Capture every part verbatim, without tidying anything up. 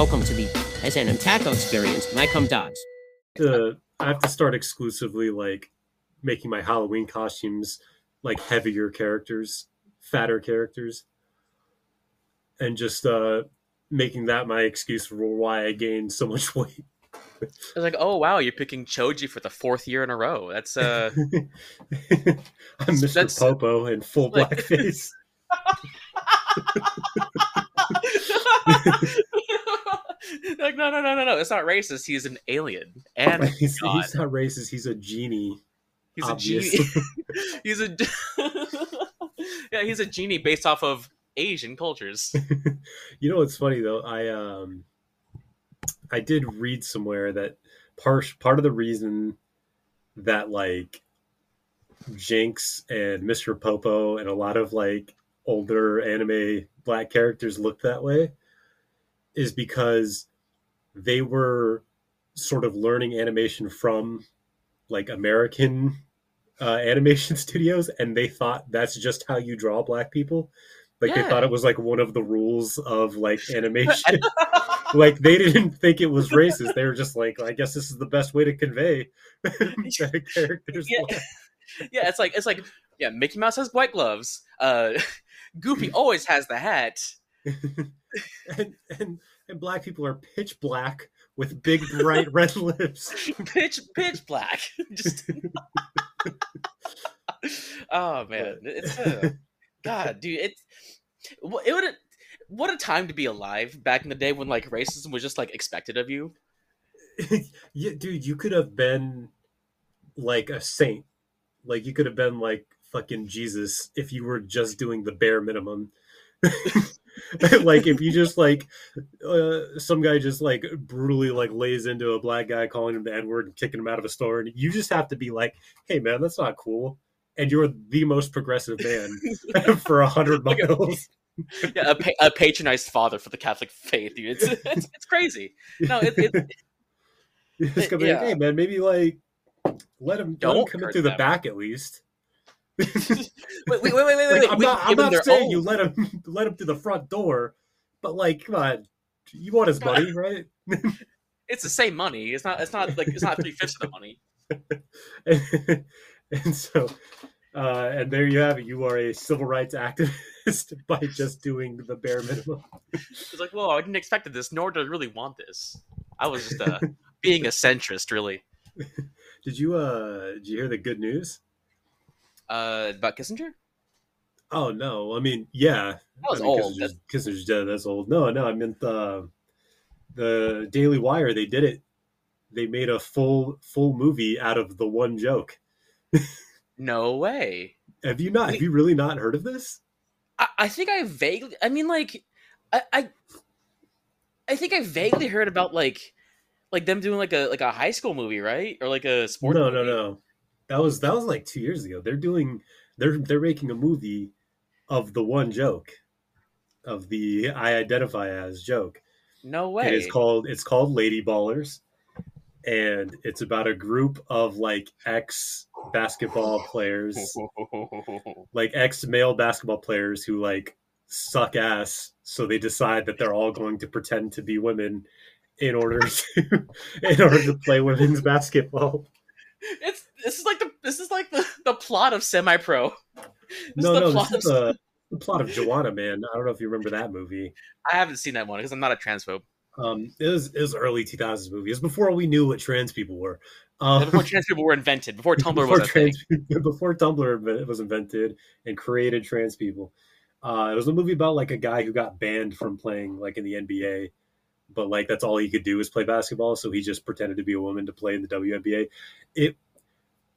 Welcome to the S N M Taco experience. My cum dogs. Uh, I have to start exclusively like making my Halloween costumes like heavier characters, fatter characters, and just uh, making that my excuse for why I gained so much weight. I was like, oh wow, you're picking Choji for the fourth year in a row. That's uh, I'm Mister That's... Popo in full blackface. Like no, no, no, no, no! It's not racist. He's an alien, and he's, he's not racist. He's a genie. He's obviously. a genie. He's a yeah. He's a genie based off of Asian cultures. You know what's funny though? I um, I did read somewhere that part part of the reason that like Jinx and Mister Popo and a lot of like older anime black characters look that way is because they were sort of learning animation from like American uh, animation studios, and they thought that's just how you draw black people. Like yeah. They thought it was like one of the rules of like animation. Like they didn't think it was racist. They were just like, I guess this is the best way to convey that character's yeah. black. Yeah, it's like it's like yeah, Mickey Mouse has white gloves. Uh, Goofy always has the hat. and, and and black people are pitch black with big bright red lips. Pitch pitch black. Just oh man, it's a, God, dude, it's it would what a time to be alive back in the day when like racism was just like expected of you. Yeah, dude, you could have been like a saint. Like you could have been like fucking Jesus if you were just doing the bare minimum. Like if you just like uh, some guy just like brutally like lays into a black guy, calling him the N-word and kicking him out of a store, and you just have to be like, hey man, that's not cool, and you're the most progressive man for a hundred miles. Yeah, a, pa- a patronized father for the Catholic faith, dude. It's it's, it's crazy. No, it, it, it, it's it's gonna be yeah. Like, hey man, maybe like let him, let him come in through them. The back at least. wait, wait, wait, wait, wait, like, wait! I'm not, I'm not saying own. You let him let him through the front door, but like, come on, you want his money, right? It's the same money. It's not. It's not like it's not three fifths of the money. and, and so, uh, and there you have it. You are a civil rights activist by just doing the bare minimum. It's like, well, I didn't expect this, nor did I really want this. I was just uh, being a centrist, really. Did you? Uh, did you hear the good news? Uh, about Kissinger? Oh no, I mean, yeah, that was I mean, old. Kissinger's, Kissinger's dead. That's old. No, no, I meant the the Daily Wire. They did it. They made a full full movie out of the one joke. No way. Have you not? Wait, have you really not heard of this? I, I think I vaguely. I mean, like, I, I, I think I vaguely heard about like, like them doing like a like a high school movie, right? Or like a sports. No, movie. no, no. That was that was like two years ago. They're doing they're they're making a movie of the one joke, of the I identify as joke. No way. And it's called it's called Lady Ballers, and it's about a group of like ex basketball players, like ex male basketball players who like suck ass. So they decide that they're all going to pretend to be women in order to in order to play women's basketball. It's this is like the this is like the, the plot of Semi-Pro. This no, is the no, plot this is of... the, the plot of Joanna, man. I don't know if you remember that movie. I haven't seen that one because I'm not a transphobe. Um, it was it was early two thousands movie. It was before we knew what trans people were. Um, yeah, before trans people were invented. Before Tumblr before was a trans, thing. Before Tumblr was invented and created trans people. Uh, it was a movie about like a guy who got banned from playing like in the N B A. But like that's all he could do was play basketball, so he just pretended to be a woman to play in the W N B A. It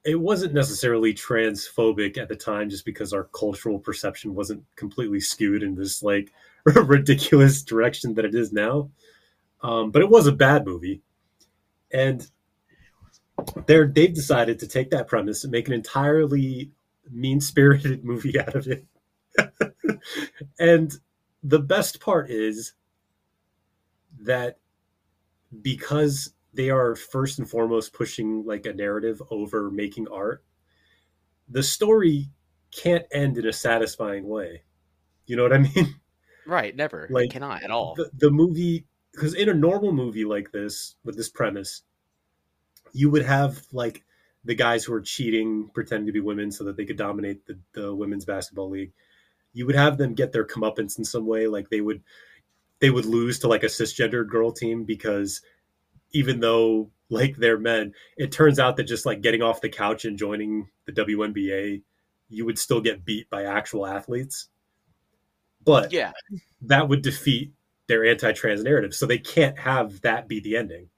it wasn't necessarily transphobic at the time, just because our cultural perception wasn't completely skewed in this like ridiculous direction that it is now. Um, but it was a bad movie, and they're they've decided to take that premise and make an entirely mean-spirited movie out of it. And the best part is that because they are first and foremost pushing like a narrative over making art, the story can't end in a satisfying way. You know what I mean? Right. Never. Like, it cannot at all. The, the movie because in a normal movie like this, with this premise, you would have like the guys who are cheating, pretending to be women so that they could dominate the, the women's basketball league. You would have them get their comeuppance in some way. Like they would, they would lose to like a cisgendered girl team because even though like they're men, it turns out that just like getting off the couch and joining the W N B A, you would still get beat by actual athletes. But yeah, that would defeat their anti-trans narrative. So they can't have that be the ending.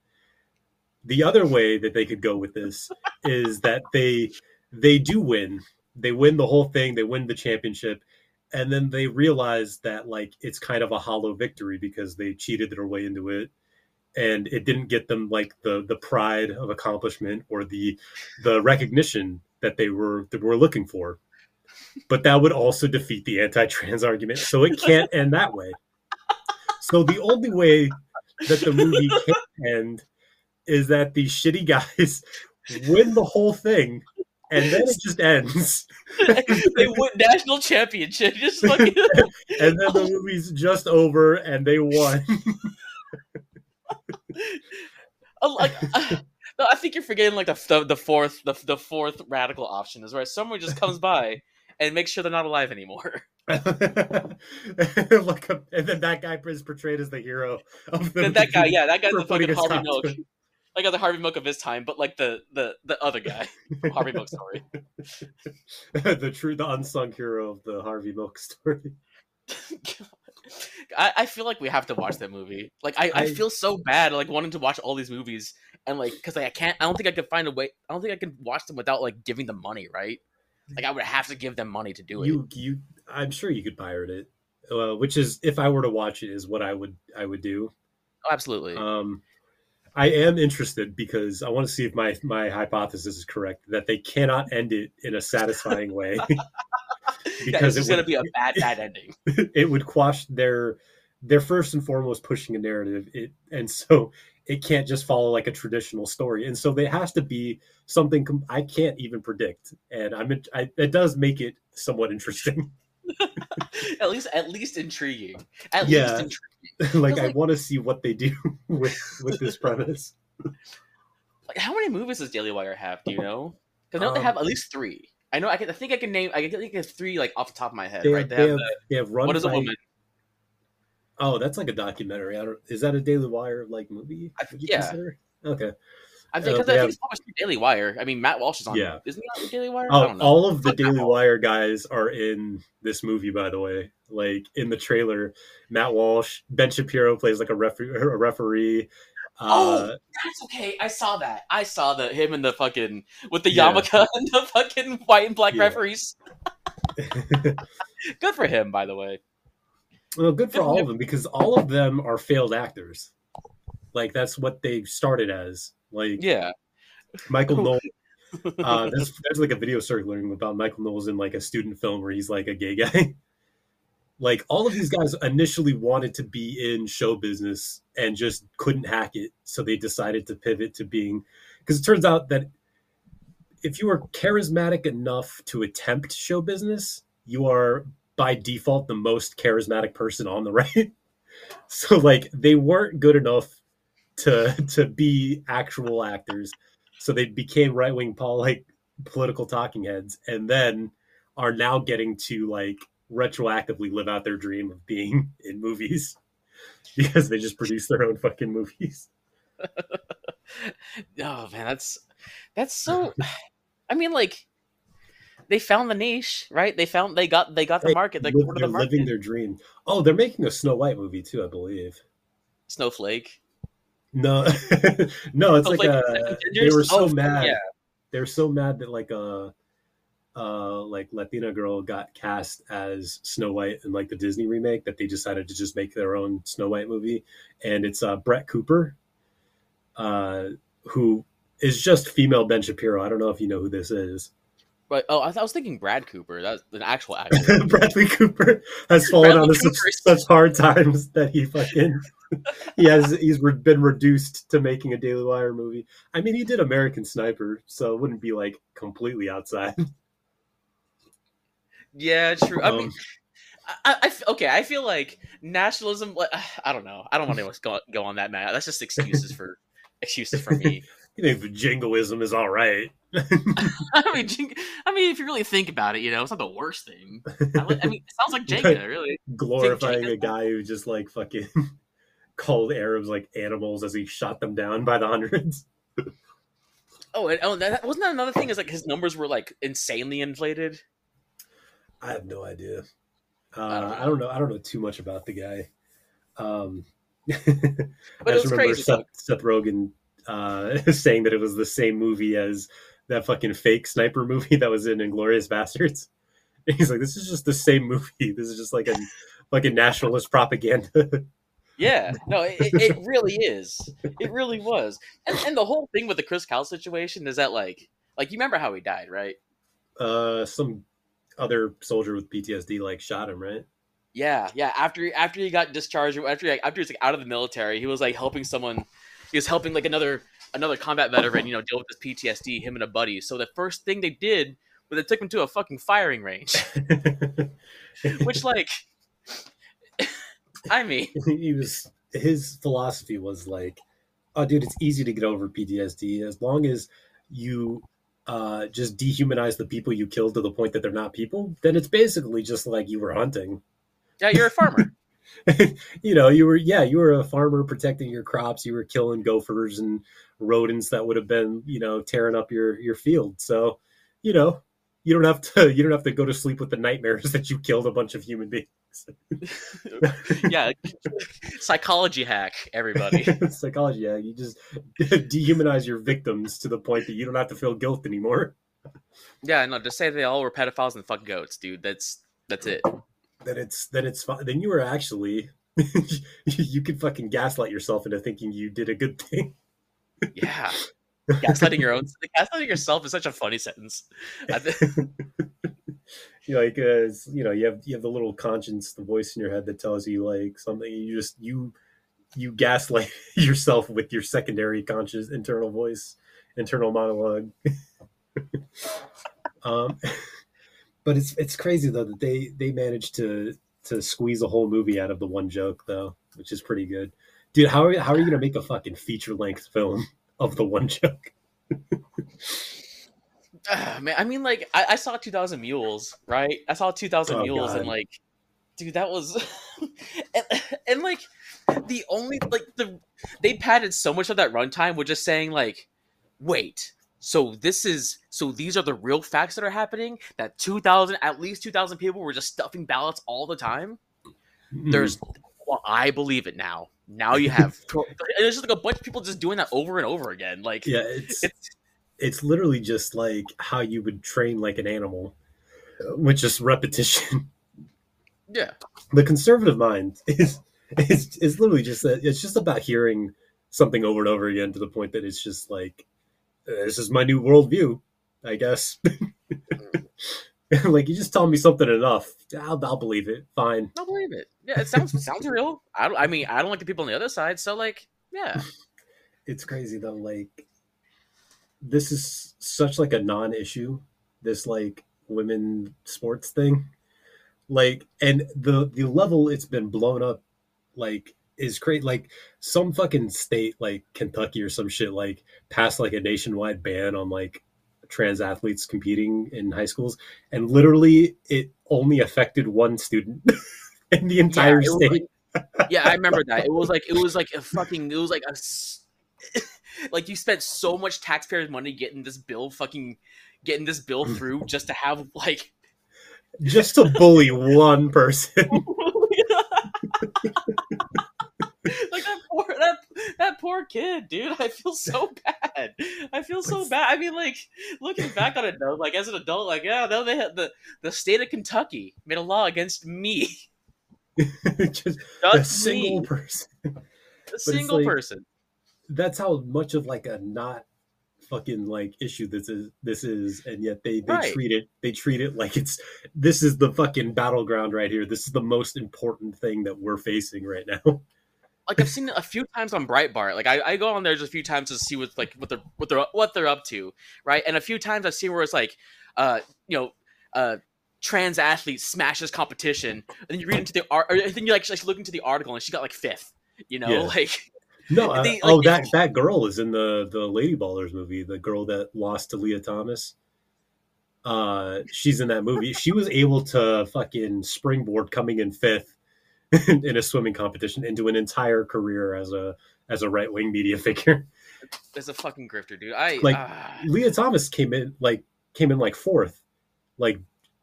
The other way that they could go with this is that they they do win. They win the whole thing. They win the championship. And then they realize that like it's kind of a hollow victory because they cheated their way into it. And it didn't get them like the the pride of accomplishment or the the recognition that they were that we're looking for. But that would also defeat the anti-trans argument. So it can't end that way. So the only way that the movie can end is that these shitty guys win the whole thing, and then it just ends. They won national championship. Just like, and then the movie's just over, and they won. I, like, I, no, I think you're forgetting like the the, the fourth the, the fourth radical option is where someone just comes by and makes sure they're not alive anymore. Like a, and then that guy is portrayed as the hero of the. Then that guy, yeah, that guy's the fucking Harvey Milk. I got the Harvey Milk of his time, but like the the, the other guy, Harvey Milk story. The true, the unsung hero of the Harvey Milk story. I, I feel like we have to watch that movie. Like I, I, I feel so bad, like wanting to watch all these movies, and like because like, I can't. I don't think I can find a way. I don't think I can watch them without like giving them money, right? Like I would have to give them money to do it. You, you. I'm sure you could pirate it, uh, which is if I were to watch it, is what I would I would do. Oh, absolutely. Um. I am interested because I want to see if my, my hypothesis is correct, that they cannot end it in a satisfying way. Because yeah, it's going to be a bad, bad ending. It, it would quash their their first and foremost pushing a narrative. It And so it can't just follow like a traditional story. And so there has to be something com- I can't even predict. And I'm in, I, it does make it somewhat interesting. at least at least intriguing at yeah. least intriguing. like I like, want to see what they do with with this premise. Like how many movies does Daily Wire have, do you know? Because I know um, they have at least three. I know I, can, I think I can name I think there's three like off the top of my head. They, right they, they have, have the, they have Run What Is a Woman. Oh, that's like a documentary. I don't, is that a Daily Wire like movie? I, yeah consider? Okay I think, uh, I think have, it's published through Daily Wire. I mean, Matt Walsh is on. Yeah. Isn't he on Daily Wire? Oh, I don't know. All of the Daily Matt Wire guys are in this movie, by the way. Like, in the trailer, Matt Walsh, Ben Shapiro plays, like, a, ref- a referee. Oh, uh, that's okay. I saw that. I saw the him and the fucking, with the yeah. yarmulke and the fucking white and black yeah. referees. Good for him, by the way. Well, good for good all him. of them, because all of them are failed actors. Like, that's what they started as. Like yeah, Michael Knowles. Uh, there's, there's like a video circulating about Michael Knowles in like a student film where he's like a gay guy. Like all of these guys initially wanted to be in show business and just couldn't hack it, so they decided to pivot to being. Because it turns out that if you are charismatic enough to attempt show business, you are by default the most charismatic person on the right. So like they weren't good enough to to be actual actors, so they became right-wing pol- like political talking heads, and then are now getting to like retroactively live out their dream of being in movies because they just produce their own fucking movies. Oh man, that's that's so. I mean, like they found the niche, right? They found they got they got the market. They live, they're the market. Living their dream. Oh, they're making a Snow White movie too, I believe. Snowflake. No, no, it's oh, like, like a, they were so oh, mad. Yeah. They were so mad that like a, uh, like Latina girl got cast as Snow White in like the Disney remake that they decided to just make their own Snow White movie. And it's uh, Brett Cooper, uh, who is just female Ben Shapiro. I don't know if you know who this is. But oh, I, th- I was thinking Brad Cooper. That's an actual actor. Bradley Cooper has fallen Bradley on such, such hard times that he fucking he has he's re- been reduced to making a Daily Wire movie. I mean, he did American Sniper, so it wouldn't be like completely outside. Yeah, true. Um, I mean, I, I, okay, I feel like nationalism. I don't know. I don't want to go, go on that, Matt. That's just excuses for excuses for me. You think jingoism is all right? I mean, jing- I mean, if you really think about it, you know, it's not the worst thing. I, li- I mean, it sounds like Jenga, really. Glorifying Jenga. A guy who just like fucking called Arabs like animals as he shot them down by the hundreds. Oh, and oh, that wasn't that another thing. Is like his numbers were like insanely inflated. I have no idea. Uh, I, don't I don't know. I don't know too much about the guy. Um, but it was I just remember crazy. Seth, Seth Rogen uh, saying that it was the same movie as that fucking fake sniper movie that was in Inglourious Bastards. And he's like, this is just the same movie. This is just like a fucking nationalist propaganda. Yeah, no, it, it really is. It really was. And, and the whole thing with the Chris Kyle situation is that, like, like you remember how he died, right? Uh, some other soldier with P T S D like shot him, right? Yeah, yeah. After after he got discharged, after he, after he was like out of the military, he was like helping someone. He was helping like another another combat veteran, you know, deal with his P T S D. Him and a buddy. So the first thing they did was they took him to a fucking firing range, which like. I mean, he was his philosophy was like, oh, dude, it's easy to get over P T S D as long as you uh, just dehumanize the people you killed to the point that they're not people. Then it's basically just like you were hunting. Yeah, you're a farmer. you know, you were, yeah, you were a farmer protecting your crops. You were killing gophers and rodents that would have been, you know, tearing up your, your field. So, you know, you don't have to, you don't have to go to sleep with the nightmares that you killed a bunch of human beings. Yeah, psychology hack, everybody. Psychology hack. You just dehumanize your victims to the point that you don't have to feel guilt anymore. Yeah, no, just say they all were pedophiles and fuck goats, dude. That's that's it. Then it's then it's fine. Then you were actually you could fucking gaslight yourself into thinking you did a good thing. Yeah, gaslighting your own gaslighting yourself is such a funny sentence. You like uh, you know, you have you have the little conscience, the voice in your head that tells you like something. You just you you gaslight yourself with your secondary conscious internal voice, internal monologue. um, but it's it's crazy though that they they managed to to squeeze a whole movie out of the one joke though, which is pretty good, dude. How are how are you gonna make a fucking feature length film of the one joke? Uh, man, I mean, like, I, I saw two thousand Mules, right? I saw two thousand oh, Mules, God. And, like, dude, that was... and, and, like, the only, like, the they padded so much of that runtime with just saying, like, wait, so this is... So these are the real facts that are happening? That two thousand, at least two thousand people were just stuffing ballots all the time? Mm-hmm. There's... Well, I believe it now. Now you have... There's just, like, a bunch of people just doing that over and over again. Like, yeah, it's... it's It's literally just like how you would train like an animal, with just repetition. Yeah. The conservative mind is is is literally just that. It's just about hearing something over and over again to the point that it's just like, this is my new worldview, I guess. Like you just tell me something enough, I'll I'll believe it. Fine. I'll believe it. Yeah, it sounds sounds real. I don't, I mean, I don't like the people on the other side, so like, yeah. It's crazy though, like. This is such like a non-issue, this like women sports thing, like, and the the level it's been blown up like is great. Like some fucking state like Kentucky or some shit like passed like a nationwide ban on like trans athletes competing in high schools, and literally it only affected one student in the entire yeah, state. Was, like, yeah, I remember that. It was like it was like a fucking it was like a. Like you spent so much taxpayers' money getting this bill, fucking getting this bill through just to have like, just to bully one person. Like that poor that that poor kid, dude. I feel so bad. I feel so bad. I mean, like looking back on it though, like as an adult, like yeah, no, they had the the state of Kentucky made a law against me, just a single me. person, a single like, person. That's how much of like a not fucking like issue this is this is and yet they they right. treat it they treat it like it's this is the fucking battleground right here. This is the most important thing that we're facing right now. Like I've seen it a few times on Breitbart. Like I, I go on there just a few times to see what's like what they're what they're what they're up to, right? And a few times I've seen where it's like uh you know uh trans athlete smashes competition, and then you read into the art, or then you like, like look into the article, and she got like fifth. You know, yeah. like no, I, they, like, oh that that girl is in the the Lady Ballers movie. The girl that lost to Leah Thomas. Uh, she's in that movie. She was able to fucking springboard coming in fifth in a swimming competition into an entire career as a as a right wing media figure. As a fucking grifter, dude. I like uh... Leah Thomas came in like came in like fourth, like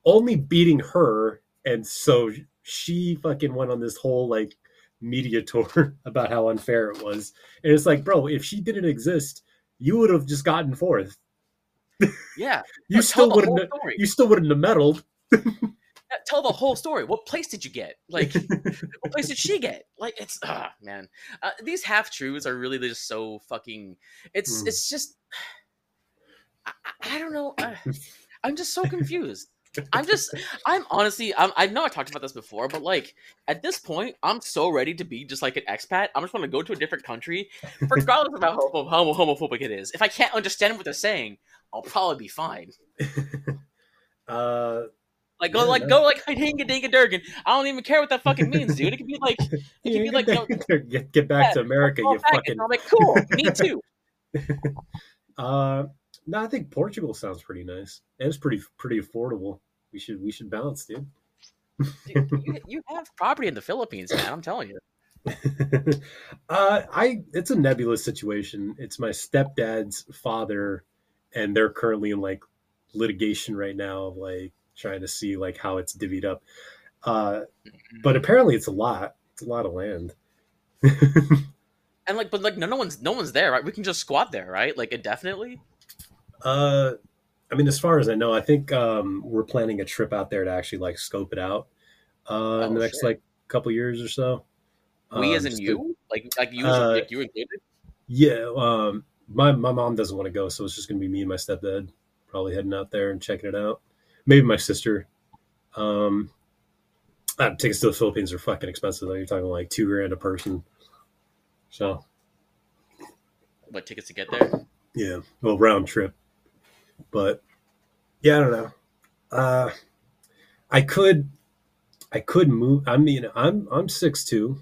only beating her, and so she fucking went on this whole like media tour about how unfair it was. And it's like, bro, if she didn't exist, you would have just gotten fourth. Yeah, you yeah, still wouldn't. You still wouldn't have meddled. Yeah, tell the whole story. What place did you get? Like, what place did she get? Like, it's ah oh, man. Uh, these half truths are really just so fucking. It's mm. it's just. I, I don't know. Uh, I'm just so confused. I'm just. I'm honestly. I'm, I know I talked about this before, but like at this point, I'm so ready to be just like an expat. I'm just want to go to a different country, regardless of how homo homophobic it is. If I can't understand what they're saying, I'll probably be fine. uh, like go, yeah, like no. go, like dinga dinga durgan. I don't even care what that fucking means, dude. It could be like, it could yeah, be like, no, get, get back yeah, to America, you back. fucking. And I'm like, cool, me too. Uh, no, I think Portugal sounds pretty nice. It's pretty, pretty affordable. We should, we should bounce, dude. dude you, you have property in the Philippines, man. I'm telling you. uh, I. It's a nebulous situation. It's my stepdad's father. And they're currently in like litigation right now, of like trying to see like how it's divvied up. Uh, but apparently, it's a lot. It's a lot of land. and like, but like, no, no one's no one's there, right? We can just squat there, right? Like indefinitely. Uh, I mean, as far as I know, I think um, we're planning a trip out there to actually like scope it out uh, oh, in the next shit. like couple years or so. We um, as in you, to, like like you, uh, like you included. Yeah. Um, My my mom doesn't want to go, so it's just going to be me and my stepdad probably heading out there and checking it out. Maybe my sister. Um, tickets to the Philippines are fucking expensive, though. You're talking like two grand a person. So, what tickets to get there? Yeah, well, round trip. But yeah, I don't know. Uh, I could, I could move. I mean, I'm I'm six two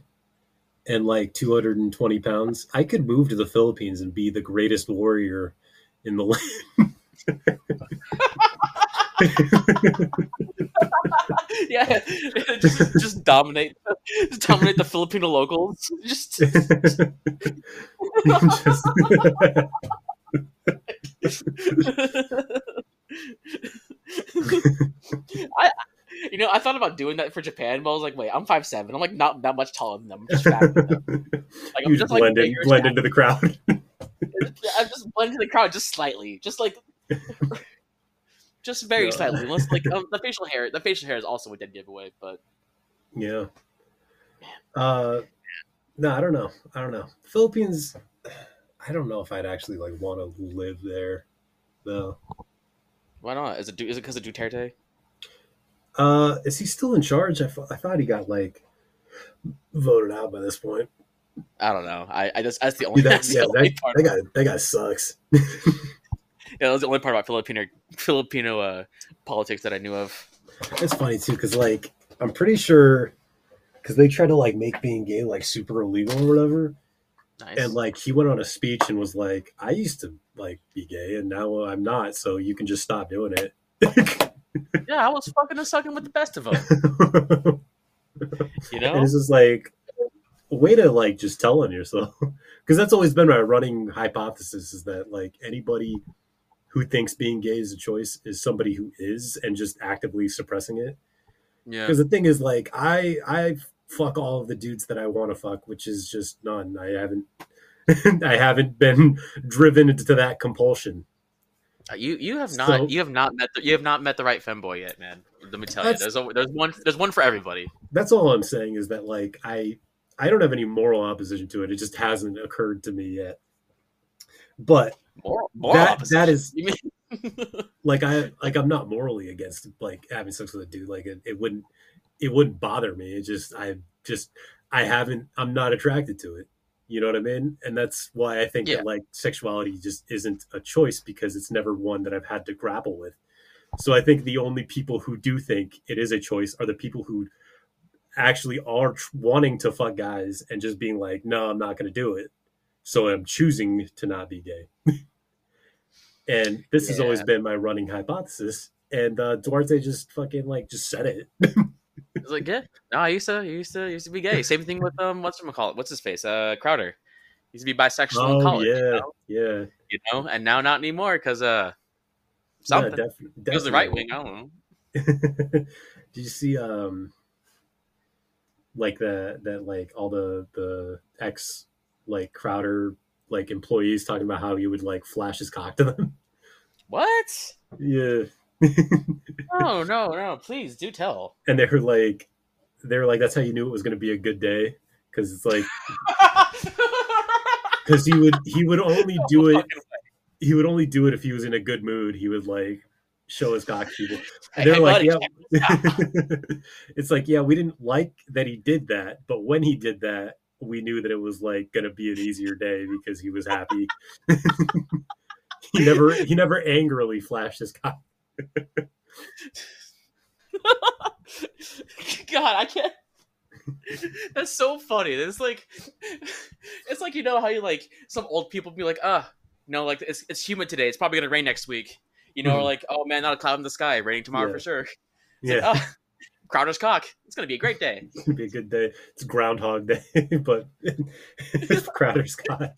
and like two hundred twenty pounds, I could move to the Philippines and be the greatest warrior in the land. yeah, just, just dominate, just dominate the Filipino locals. Just, just... I. You know, I thought about doing that for Japan, but I was like, wait, I'm five seven. I'm like not that much taller than them. I'm just fat than them. Like, I'm you just blend, like, in, blend into the crowd. I'm just blending into the crowd just slightly. Just like, just very yeah. slightly. Unless, like, um, the facial hair the facial hair is also a dead giveaway, but. Yeah. Uh, no, I don't know. I don't know. Philippines, I don't know if I'd actually, like, want to live there, though. Why not? Is it is it because of Duterte? Uh, is he still in charge? I, f- I thought he got like voted out by this point. I don't know. I, I just that's the only, Dude, that, that's yeah, the that, only part. That guy, that guy sucks. yeah, that was the only part about Filipino Filipino uh, politics that I knew of. It's funny too, because like I'm pretty sure because they tried to like make being gay like super illegal or whatever, nice. and like he went on a speech and was like, "I used to like be gay, and now I'm not, so you can just stop doing it." Yeah, I was fucking and sucking with the best of them. You know, and this is like a way to like just tell on yourself, because that's always been my running hypothesis: is that like anybody who thinks being gay is a choice is somebody who is and just actively suppressing it. Yeah, because the thing is, like, I I fuck all of the dudes that I want to fuck, which is just none. I haven't I haven't been driven into that compulsion. You you have not so, you have not met the, you have not met the right femboy yet, man. Let me tell you, there's a, there's one there's one for everybody. That's all I'm saying is that like I I don't have any moral opposition to it. It just hasn't occurred to me yet. But moral, moral that opposition. that is you mean? like I like I'm not morally against like having sex with a dude. Like it, it wouldn't it wouldn't bother me. It just I just I haven't I'm not attracted to it. You know what I mean? And that's why I think yeah. that like sexuality just isn't a choice because it's never one that I've had to grapple with. So I think the only people who do think it is a choice are the people who actually are tr- wanting to fuck guys and just being like, no, I'm not going to do it. So I'm choosing to not be gay. And this yeah. has always been my running hypothesis. And uh, Duarte just fucking like just said it. He's like, yeah, no, I used to, I used to, I used to be gay. Same thing with um, what's him call it? What's his face? Uh, Crowder. He used to be bisexual oh, in college. Yeah, you know? yeah. You know, and now not anymore because uh, something. Yeah, def- it was the right wing. I don't know. Did you see um, like that that like all the the ex like Crowder like employees talking about how he would like flash his cock to them? What? Yeah. no, no, no! Please do tell. And they were like, they were like, that's how you knew it was going to be a good day, because it's like, because he would he would only do it, he would only do it if he was in a good mood. He would like show his cock to people. And they're hey, like, buddy, yeah, it's like, yeah, we didn't like that he did that, but when he did that, we knew that it was like going to be an easier day because he was happy. he never he never angrily flashed his cock. God, I can't. That's so funny. It's like, it's like, you know how you like some old people be like, ah, oh, you know, like it's it's humid today. It's probably gonna rain next week. You know, mm-hmm. or like, oh man, not a cloud in the sky. Raining tomorrow yeah. for sure. It's yeah. Like, oh, Crowder's cock. It's gonna be a great day. It's gonna be a good day. It's Groundhog Day, but it's Crowder's cock.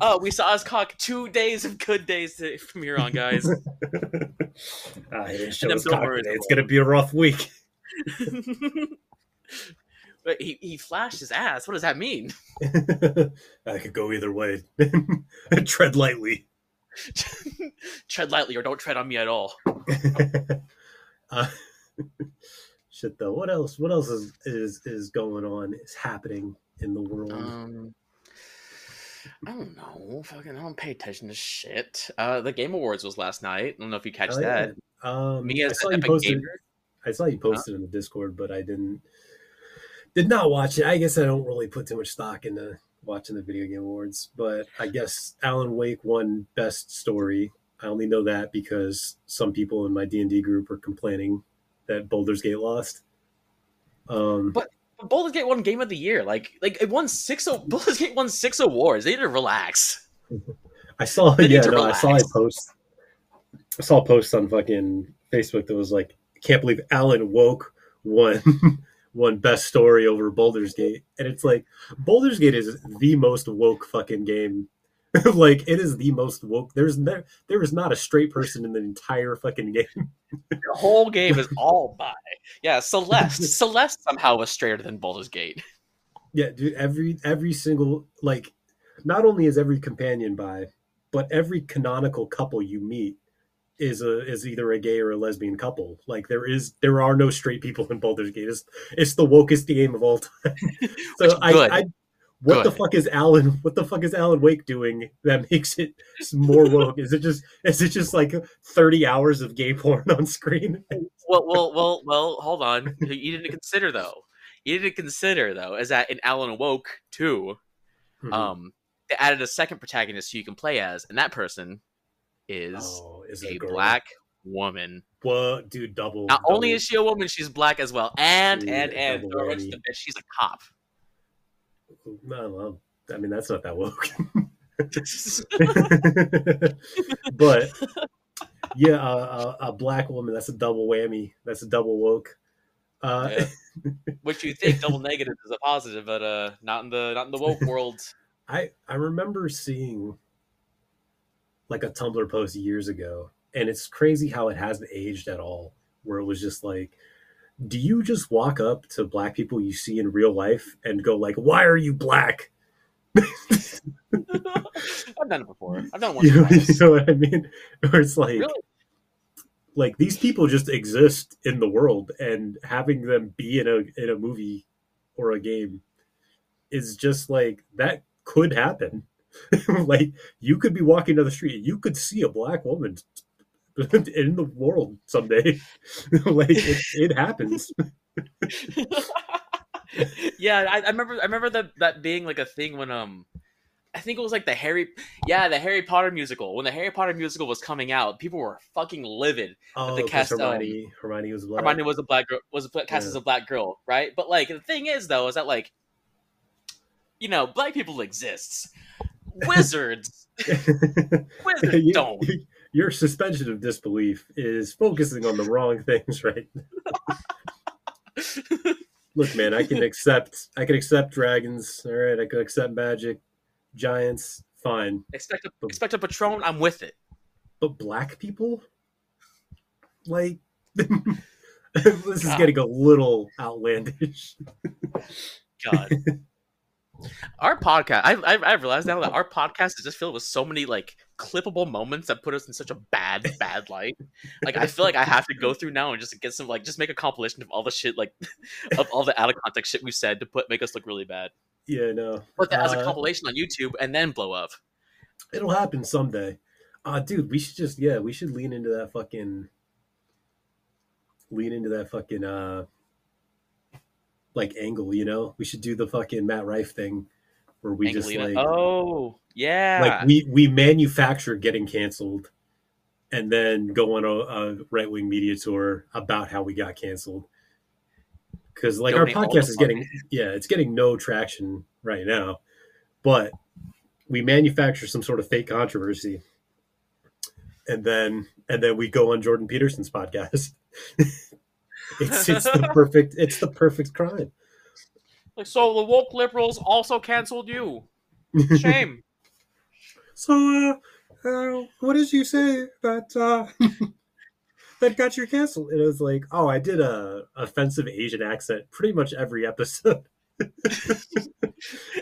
Oh, we saw his cock. Two days of good days to, from here on, guys. Uh, it's gonna be a rough week. But he, he flashed his ass. What does that mean? I could go either way. Tread lightly. Tread lightly, or don't tread on me at all. uh, shit, though. What else? What else is is is going on? Is happening in the world? Um, I don't know. Fucking, I don't pay attention to shit. Uh, the Game Awards was last night. I don't know if you catch oh, yeah. that. Um, Me as I saw you posted. Gamer. I saw you posted huh? in the Discord, but I didn't. Did not watch it. I guess I don't really put too much stock into watching the Video Game Awards, but I guess Alan Wake won Best Story. I only know that because some people in my D and D group are complaining that Baldur's Gate lost. Um, but Baldur's Gate won Game of the Year. Like, like it won six. Baldur's Gate won six awards. They need to relax. I saw. They yeah, no, relax. I saw a post. I saw a post on fucking Facebook that was like, I "Can't believe Alan Woke won." One best story over Baldur's Gate, and it's like Baldur's Gate is the most woke fucking game. Like it is the most woke. There's there there is not a straight person in the entire fucking game. The whole game is all bi. Yeah, Celeste. Celeste somehow was straighter than Baldur's Gate. Yeah, dude. Every every single like, not only is every companion bi, but every canonical couple you meet is a is either a gay or a lesbian couple. Like there is there are no straight people in Baldur's Gate. It's, it's the wokest game of all time. So I, I what Go the ahead. fuck is Alan what the fuck is Alan Wake doing that makes it more woke? Is it just is it just like thirty hours of gay porn on screen? Well well well well hold on. You didn't consider though. You didn't consider though is that in Alan Wake two, mm-hmm. um they added a second protagonist who you can play as, and that person is oh. Is a, a black woman. Well, dude, double. Not double. Only is she a woman, she's black as well. And, dude, and, and, the she's a cop. No, well, I mean, that's not that woke. But, yeah, uh, a, a black woman, that's a double whammy. That's a double woke. Uh, yeah. What you think double negative is a positive, but uh, not in the not in the woke world. I, I remember seeing like a Tumblr post years ago, and it's crazy how it hasn't aged at all, where it was just like, do you just walk up to black people you see in real life and go like, why are you black? I've done it before. I've done one. You know, you know what I mean? Where it's like, really? Like these people just exist in the world, and having them be in a in a movie or a game is just like, that could happen. Like you could be walking down the street and you could see a black woman in the world someday. Like it, it happens. Yeah, I, I remember I remember that, that being like a thing when um I think it was like the Harry, yeah, the Harry Potter musical. When the Harry Potter musical was coming out, people were fucking livid. Oh, the cast Hermione, um, Hermione was black. Hermione was a black girl. Was a, cast yeah. as a black girl, right? But like the thing is, though, is that like, you know, black people exists. Wizards, wizards you, don't. Your suspension of disbelief is focusing on the wrong things, right? Look, man, I can accept. I can accept dragons. All right, I can accept magic. Giants, fine. Expect a, but, expect a Patron, I'm with it. But black people? Like, this God. is getting a little outlandish. God. Our podcast, I, I, I realized now that our podcast is just filled with so many, like, clippable moments that put us in such a bad, bad light. Like, I feel like I have to go through now and just get some, like, just make a compilation of all the shit, like, of all the out of context shit we've said to put make us look really bad. Yeah, no. Put that uh, as a compilation on YouTube and then blow up. It'll happen someday. Uh, dude, we should just, yeah, we should lean into that fucking, lean into that fucking, uh, like, angle, you know? We should do the fucking Matt Rife thing where we Angelina. just, like. Oh, yeah. Like, we, we manufacture getting canceled and then go on a, a right-wing media tour about how we got canceled. Because, like, Don't our podcast is getting, yeah, it's getting no traction right now. But we manufacture some sort of fake controversy. And then and then we go on Jordan Peterson's podcast. it's it's the perfect it's the perfect crime. Like, so the woke liberals also canceled you. Shame. so, uh, uh, what did you say about... Uh... that got you canceled? And it was like, oh, I did a offensive Asian accent pretty much every episode.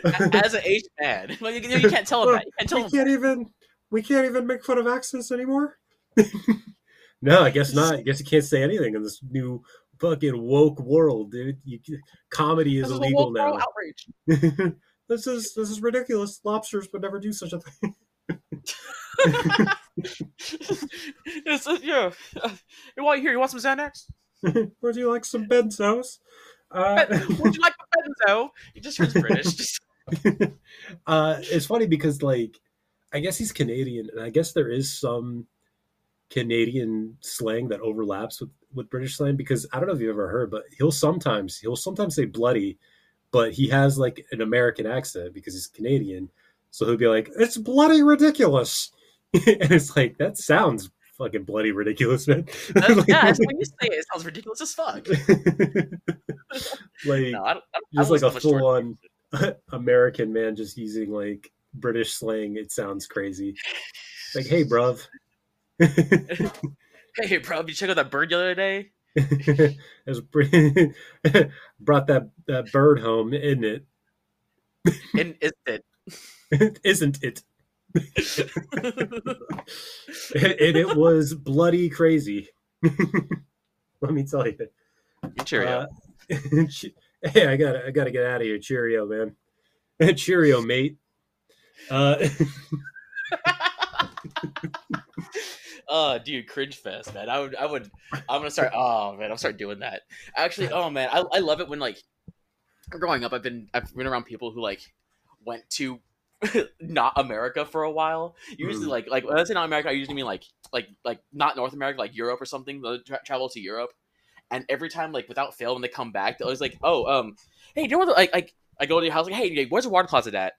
As an Asian man. Well, you, you can't tell them that. You can't tell we, can't even, we can't even make fun of accents anymore? No, I guess not. I guess you can't say anything in this new fucking woke world, dude. You, comedy is, is illegal now. this is this is ridiculous. Lobsters would never do such a thing. It's a, yeah. Uh, while you're here, you want some Xanax? Would you like some benzos? Uh, Would you like a benzo? He just heard British. Just... uh, it's funny because, like, I guess he's Canadian, and I guess there is some Canadian slang that overlaps with, with British slang. Because I don't know if you've ever heard, but he'll sometimes he'll sometimes say bloody, but he has like an American accent because he's Canadian. So he'll be like, "It's bloody ridiculous." And it's like, that sounds fucking bloody ridiculous, man. That's, like, yeah, that's when you say it, it sounds ridiculous as fuck. Like, no, I don't, I don't, just like a full-on American man just using, like, British slang. It sounds crazy. Like, hey, bruv. Hey, bruv, you check out that bird the other day? It was pretty... Brought that, that bird home, isn't it? Isn't it? Isn't it? and it, it was bloody crazy. Let me tell you. Cheerio. Uh, hey, I gotta, I gotta get out of here. Cheerio, man. Cheerio, mate. Uh, oh, dude, cringe fest, man. I would, I would, I'm gonna start. Oh man, I'll start doing that. Actually, oh man, I, I love it when, like, growing up, I've been, I've been around people who, like, went to not America for a while. Usually, mm. like like when I say not America, I usually mean like like like not North America, like Europe or something. They'll tra- travel to Europe, and every time, like, without fail, when they come back, they're always like, "Oh, um, hey, do you know where the, like like I go to your house, like, hey, where's the water closet at?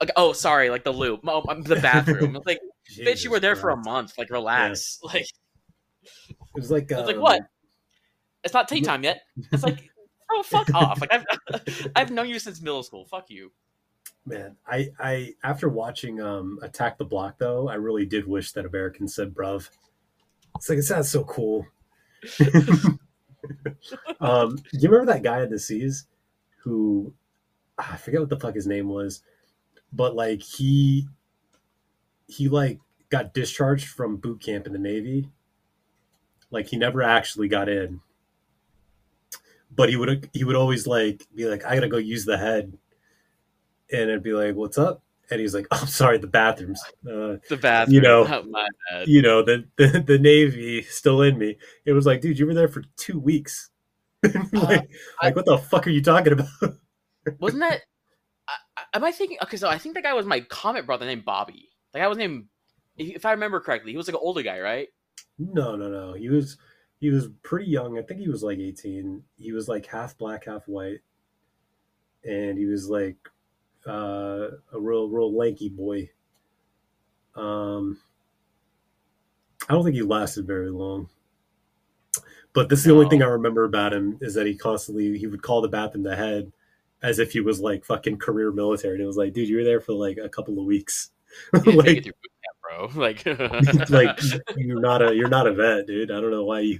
Like, oh, sorry, like the loop, oh, the bathroom. It's like, bitch, you were there God. for a month. Like, relax. Yeah. Like, it was like, it's um... like what? It's not tea time yet. It's like, oh, fuck off. Like, I've I've known you since middle school. Fuck you." Man, I, I after watching um, Attack the Block, though, I really did wish that Americans said bruv. It's like, it sounds so cool. um, do you remember that guy in the seas who, I forget what the fuck his name was, but, like, he, he like, got discharged from boot camp in the Navy. Like, he never actually got in. But he would, he would always, like, be like, I gotta go use the head. And I'd be like, "What's up?" And he's like, "Oh, I'm sorry, the bathrooms." Uh, the bathroom, you know, oh, my bad. You know, the, the the Navy still in me. It was like, dude, you were there for two weeks. like, uh, I, like, what the fuck are you talking about? Wasn't that? I, am I thinking? Okay, so I think that guy was my Comet brother named Bobby. Like I was named, if I remember correctly, he was like an older guy, right? No, no, no. He was he was pretty young. I think he was like eighteen. He was like half black, half white, and he was like uh, a real, real lanky boy. Um, I don't think he lasted very long. But this is the only thing I remember about him is that he constantly, he would call the bathroom the head as if he was like fucking career military. And it was like, dude, you were there for like a couple of weeks. like, take it through boot camp, bro. Like, like you're not a, you're not a vet, dude. I don't know why you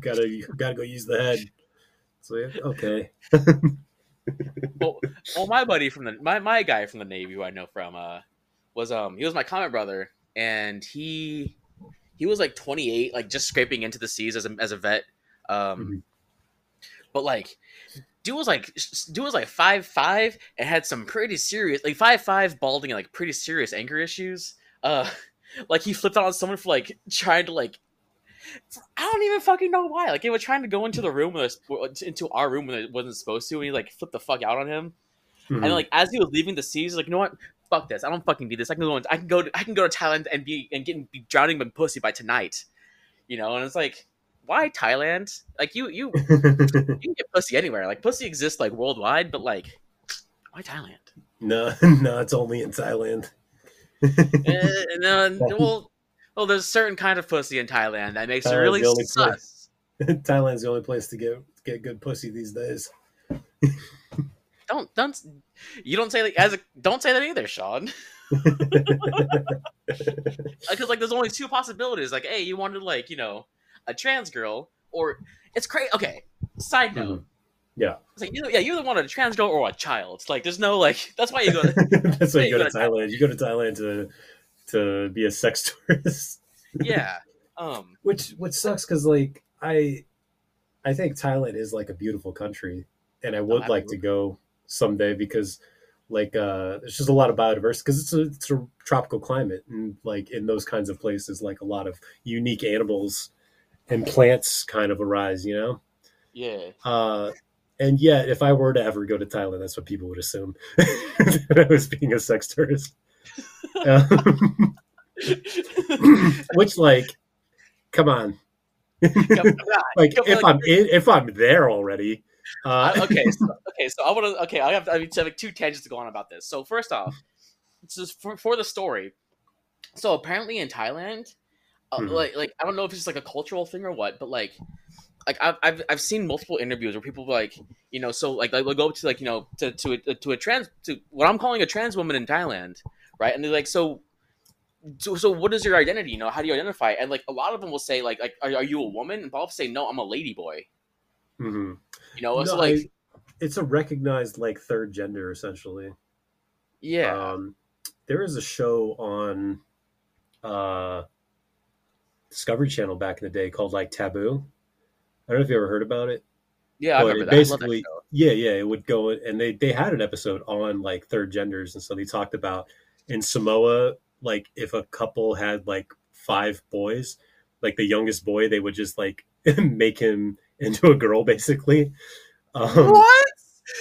gotta, you gotta go use the head. So yeah, okay. well, well, my buddy from the, my, my guy from the Navy who I know from, uh, was, um, he was my Comet brother and he, He was like twenty-eight, like just scraping into the seas as a as a vet. Um, mm-hmm. But like, dude was like dude was like five five and had some pretty serious like five five balding and like pretty serious anger issues. Uh, like he flipped out on someone for like trying to like I don't even fucking know why. Like they were trying to go into the room with us, into our room when it wasn't supposed to, and he like flipped the fuck out on him. Mm-hmm. And like as he was leaving the seas, like you know what. Fuck this! I don't fucking need this. I can go. I can go. To, I can go to Thailand and be and get be drowning in pussy by tonight, you know. And it's like, why Thailand? Like you, you, you can get pussy anywhere. Like pussy exists like worldwide, but like, why Thailand? No, no, it's only in Thailand. uh, no, well, well, there's a certain kind of pussy in Thailand that makes Thailand's it really sus. Place. Thailand's the only place to get get good pussy these days. Don't don't you don't say that as a don't say that either, Sean. Because like there's only two possibilities. Like, hey, you wanted like you know a trans girl, or it's crazy. Okay, side note. Mm-hmm. Yeah. It's like you know, yeah, you either wanted a trans girl or a child. It's like there's no like that's why you go. To, that's why you, you go, go to Thailand. Thailand. You go to Thailand to to be a sex tourist. Yeah. Um. Which which sucks because like I I think Thailand is like a beautiful country. And I would oh, like to go someday because, like, uh, there's just a lot of biodiversity because it's a, it's a tropical climate. And, like, in those kinds of places, like, a lot of unique animals and plants kind of arise, you know? Yeah. Uh, and yet, if I were to ever go to Thailand, that's what people would assume that I was being a sex tourist. Um, which, like, come on. like, come if, on. I'm in, if I'm there already. Uh, okay, so, okay, so I want to. Okay, I have, I have like two tangents to go on about this. So first off, this is for, for the story. So apparently in Thailand, uh, mm-hmm. like like I don't know if it's like a cultural thing or what, but like like I've I've, I've seen multiple interviews where people like you know so like they'll go to like you know to to a, to a trans to what I'm calling a trans woman in Thailand, right? And they're like so. So, so what is your identity? You know, how do you identify? And like a lot of them will say like like are, are you a woman? And they'll say no, I'm a lady boy. Mm-hmm. You know, it's no, like I, it's a recognized like third gender essentially. Yeah. Um, there is a show on uh, Discovery Channel back in the day called like Taboo. I don't know if you ever heard about it. Yeah, but I remember that. Basically, I love that show. Yeah, yeah, it would go and they they had an episode on like third genders, and so they talked about in Samoa like if a couple had like five boys, like the youngest boy, they would just like make him into a girl, basically. Um, what?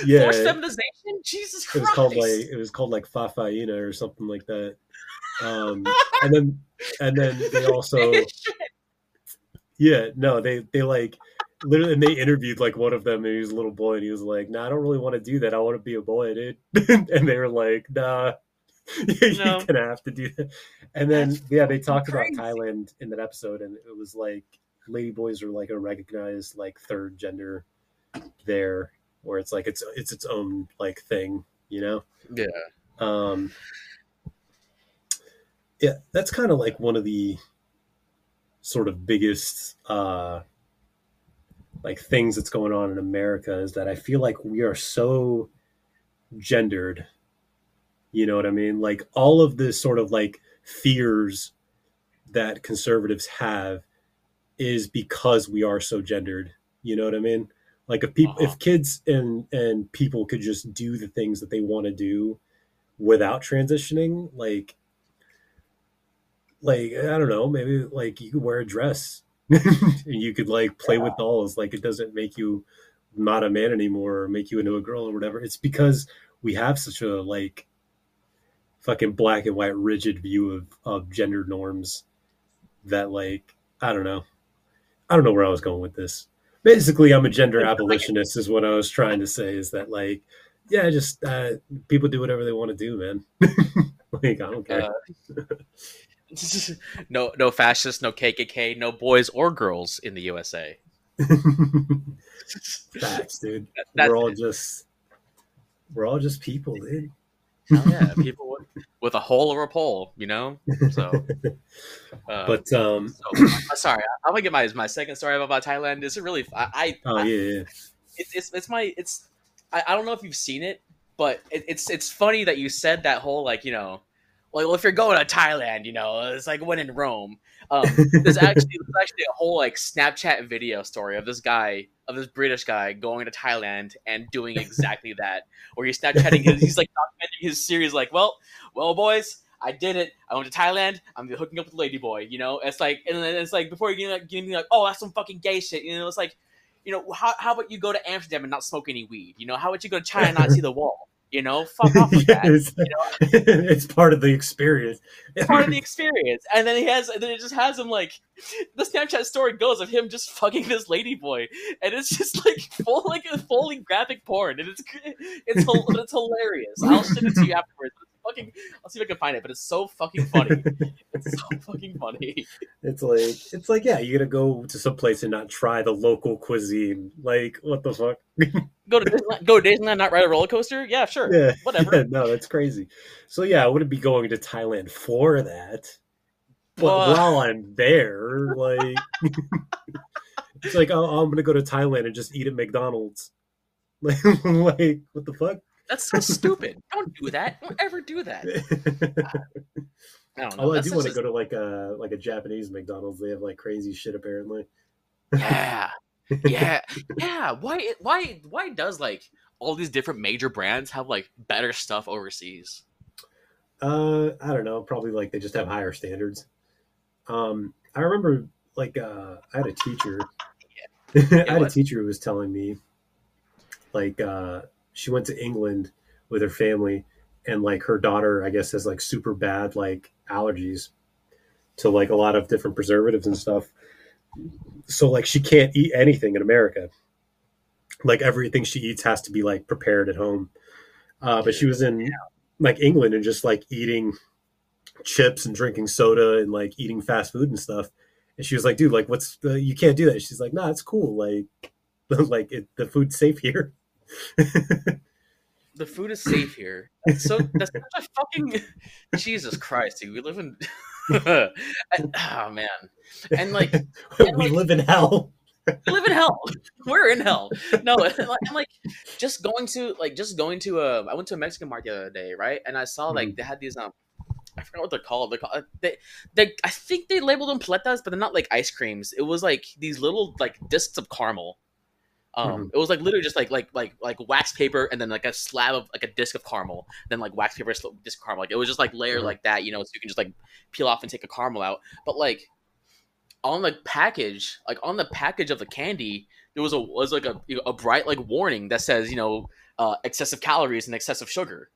Yeah. Forced feminization? Jesus Christ. It was called like it was called like Fafaina or something like that. Um, and then and then they also yeah, no, they they like literally and they interviewed like one of them and he was a little boy and he was like, "Nah, I don't really want to do that. I want to be a boy, dude." And they were like, "Nah, you're no. gonna have to do that." And then That's yeah, they talked crazy. about Thailand in that episode and it was like lady boys are like a recognized like third gender there where it's like it's it's its own like thing, you know? Yeah. Um yeah, that's kind of like one of the sort of biggest uh like things that's going on in America is that I feel like we are so gendered. You know what I mean? Like all of this sort of like fears that conservatives have is because we are so gendered, you know what I mean? Like if people, uh-huh. if kids and and people could just do the things that they want to do without transitioning, like, like I don't know, maybe like you could wear a dress and you could like play yeah. with dolls. Like it doesn't make you not a man anymore or make you into a girl or whatever. It's because we have such a like fucking black and white rigid view of, of gender norms that like, I don't know. I don't know where I was going with this. Basically, I'm a gender abolitionist is what I was trying to say, is that like, yeah, just uh, people do whatever they want to do, man. Like, I don't care. Uh, no, no fascists, no K K K, no boys or girls in the U S A. Facts, dude. That, we're all it. just we're all just people, dude. Oh, yeah, people with, with a hole or a pole, you know. So, uh, but um, so, sorry, I'm gonna get my my second story about Thailand. Is it really? I, I oh I, yeah, yeah. It, it's it's my it's. I, I don't know if you've seen it, but it, it's it's funny that you said that whole like you know. Like, well, if you're going to Thailand, you know, it's like when in Rome. Um, there's actually there's actually a whole like Snapchat video story of this guy, of this British guy going to Thailand and doing exactly that. Where he's Snapchatting, his, he's like documenting his series, like, well, well, boys, I did it. I went to Thailand. I'm hooking up with Lady Boy, you know. It's like, and then it's like before you get like, like, oh, that's some fucking gay shit, you know. It's like, you know, how how about you go to Amsterdam and not smoke any weed, you know? How about you go to China and not see the wall? You know, fuck off with that. Yes. You know? It's part of the experience. It's part of the experience. And then he has, and then it just has him like, the Snapchat story goes of him just fucking this lady boy, and it's just like full, like a fully graphic porn, and it's it's it's hilarious. I'll send it to you afterwards. It's fucking, I'll see if I can find it, but it's so fucking funny. It's so fucking funny. It's like it's like yeah, you gotta go to some place and not try the local cuisine. Like what the fuck. Go to Disneyland, go to Disneyland, not ride a roller coaster? Yeah, sure. Yeah, whatever. Yeah, no, that's crazy. So yeah, I wouldn't be going to Thailand for that. But uh, while I'm there, like it's like oh, I'm gonna go to Thailand and just eat at McDonald's. Like, like what the fuck? That's so stupid. Don't do that. Don't ever do that. Uh, I don't know. Oh, I that's do want to a... go to like a like a Japanese McDonald's. They have like crazy shit apparently. Yeah. yeah yeah why why why does like all these different major brands have like better stuff overseas? uh I don't know, probably like they just have higher standards. um I remember like uh I had a teacher yeah. Yeah, I had what? a teacher who was telling me like uh she went to England with her family, and like her daughter I guess has like super bad like allergies to like a lot of different preservatives and stuff. So like she can't eat anything in America. Like everything she eats has to be like prepared at home. Uh, but she was in like England and just like eating chips and drinking soda and like eating fast food and stuff. And she was like, dude, like what's the, you can't do that. She's like, nah, it's cool. Like, like it, the food's safe here. The food is safe here. That's so that's such a fucking Jesus Christ, dude. We live in and, oh man, and like and we like, live in hell. We live in hell. We're in hell. No, and like, and like just going to like just going to a. I went to a Mexican market the other day, right? And I saw like mm-hmm. they had these um, I forgot what they're called. They're called they they. I think they labeled them paletas, but they're not like ice creams. It was like these little like discs of caramel. Um, mm-hmm. It was like literally just like like like like wax paper and then like a slab of like a disc of caramel, then like wax paper, disc of caramel. Like it was just like layer mm-hmm. like that, you know, so you can just like peel off and take a caramel out. But like on the package, like on the package of the candy, there was a was like a a bright like warning that says, you know, uh, excessive calories and excessive sugar.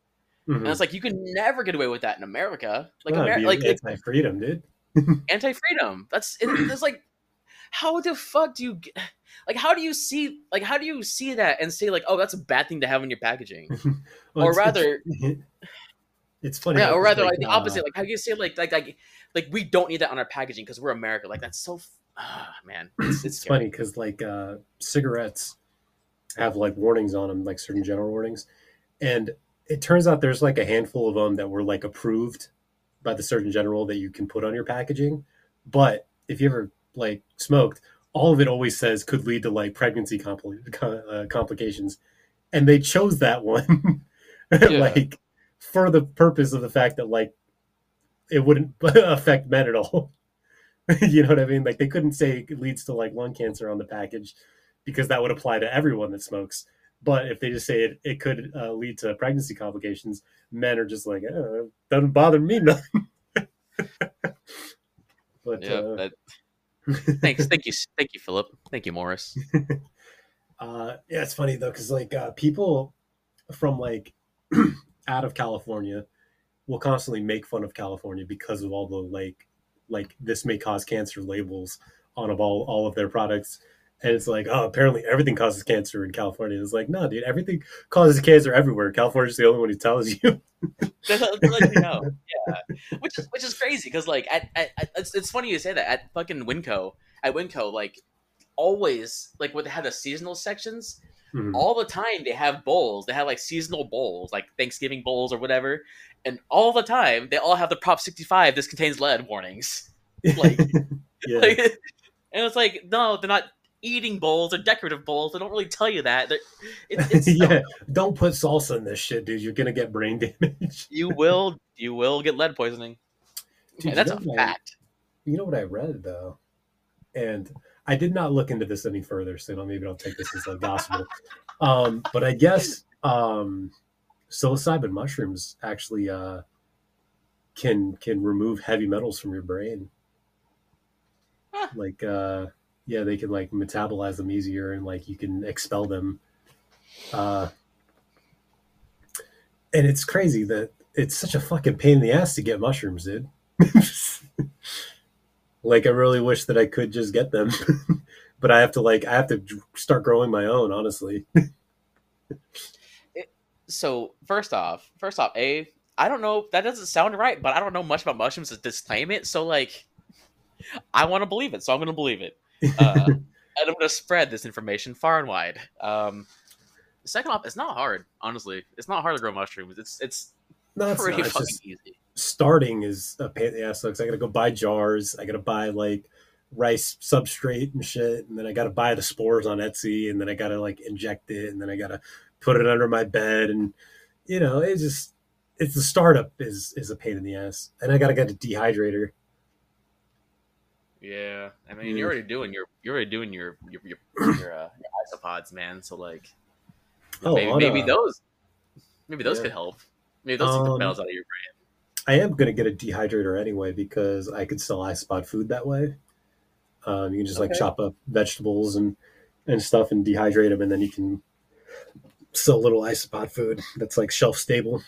Mm-hmm. And it's like you can never get away with that in America. Like, oh, Ameri- like anti-freedom, dude. Anti-freedom. That's it, it's like how the fuck do you get? Like, how do you see, like, how do you see that and say, like, oh, that's a bad thing to have in your packaging? Well, or it's, rather, it's, it's funny. Yeah, or rather, like, like the uh, opposite. Like, how do you say, like, like, like, like we don't need that on our packaging because we're America. Like, that's so, f- oh, man. It's, it's, it's funny because, like, uh, cigarettes have, like, warnings on them, like, certain general warnings. And it turns out there's, like, a handful of them that were, like, approved by the Surgeon General that you can put on your packaging. But if you ever, like, smoked, all of it always says could lead to like pregnancy compl- uh, complications. And they chose that one yeah. like for the purpose of the fact that like it wouldn't affect men at all. You know what I mean? Like they couldn't say it leads to like lung cancer on the package because that would apply to everyone that smokes. But if they just say it, it could uh, lead to pregnancy complications, men are just like, oh, doesn't bother me nothing. But yeah, uh, that- Thanks, thank you, thank you, Philip. Thank you, Morris. Uh, yeah, it's funny though, because like uh, people from like out of California will constantly make fun of California because of all the like like this may cause cancer labels on of all, all of their products. And it's like, oh, apparently everything causes cancer in California. It's like, no, dude, everything causes cancer everywhere. California's the only one who tells you. That's what they let you know. Yeah, which is which is crazy because like at, at, at it's, it's funny you say that at fucking Winco at Winco like always like when they have the seasonal sections. Mm-hmm. All the time they have bowls. They have like seasonal bowls, like Thanksgiving bowls or whatever. And all the time they all have the Prop sixty-five. This contains lead warnings. Like, yeah. Like, and it's like, no, they're not eating bowls or decorative bowls. They don't really tell you that. It, it's, yeah, don't, don't put salsa in this shit, dude. You're gonna get brain damage. you will. You will get lead poisoning. Dude, yeah, that's a fact. I, you know what I read though, and I did not look into this any further, so maybe I'll take this as a gospel. um, but I guess um, psilocybin mushrooms actually uh, can can remove heavy metals from your brain. Huh. Like, uh, yeah, they can like metabolize them easier, and like you can expel them. Uh, and it's crazy that it's such a fucking pain in the ass to get mushrooms, dude. Like, I really wish that I could just get them, but I have to like, I have to start growing my own, honestly. So first off, first off, A, I don't know, that doesn't sound right, but I don't know much about mushrooms to disclaim it. So like, I want to believe it. So I'm going to believe it. Uh, and I'm going to spread this information far and wide. Um, second off, it's not hard. Honestly, it's not hard to grow mushrooms. It's, it's, no, it's pretty not. fucking it's just... easy. Starting is a pain in the ass though, because I gotta go buy jars, I gotta buy like rice substrate and shit, and then I gotta buy the spores on Etsy, and then I gotta like inject it, and then I gotta put it under my bed, and you know, it's just it's the startup is is a pain in the ass, and I gotta get a dehydrator. Yeah, I mean, yeah. you're already doing your you're already doing your your your, your, uh, your isopods, man. So like, oh, maybe, maybe a... those maybe those yeah. could help. Maybe those um, take the metals out of your brain. I am going to get a dehydrator anyway because I could sell iSpot food that way. Um, you can just okay. like chop up vegetables and, and stuff and dehydrate them, and then you can sell little iSpot food that's like shelf stable.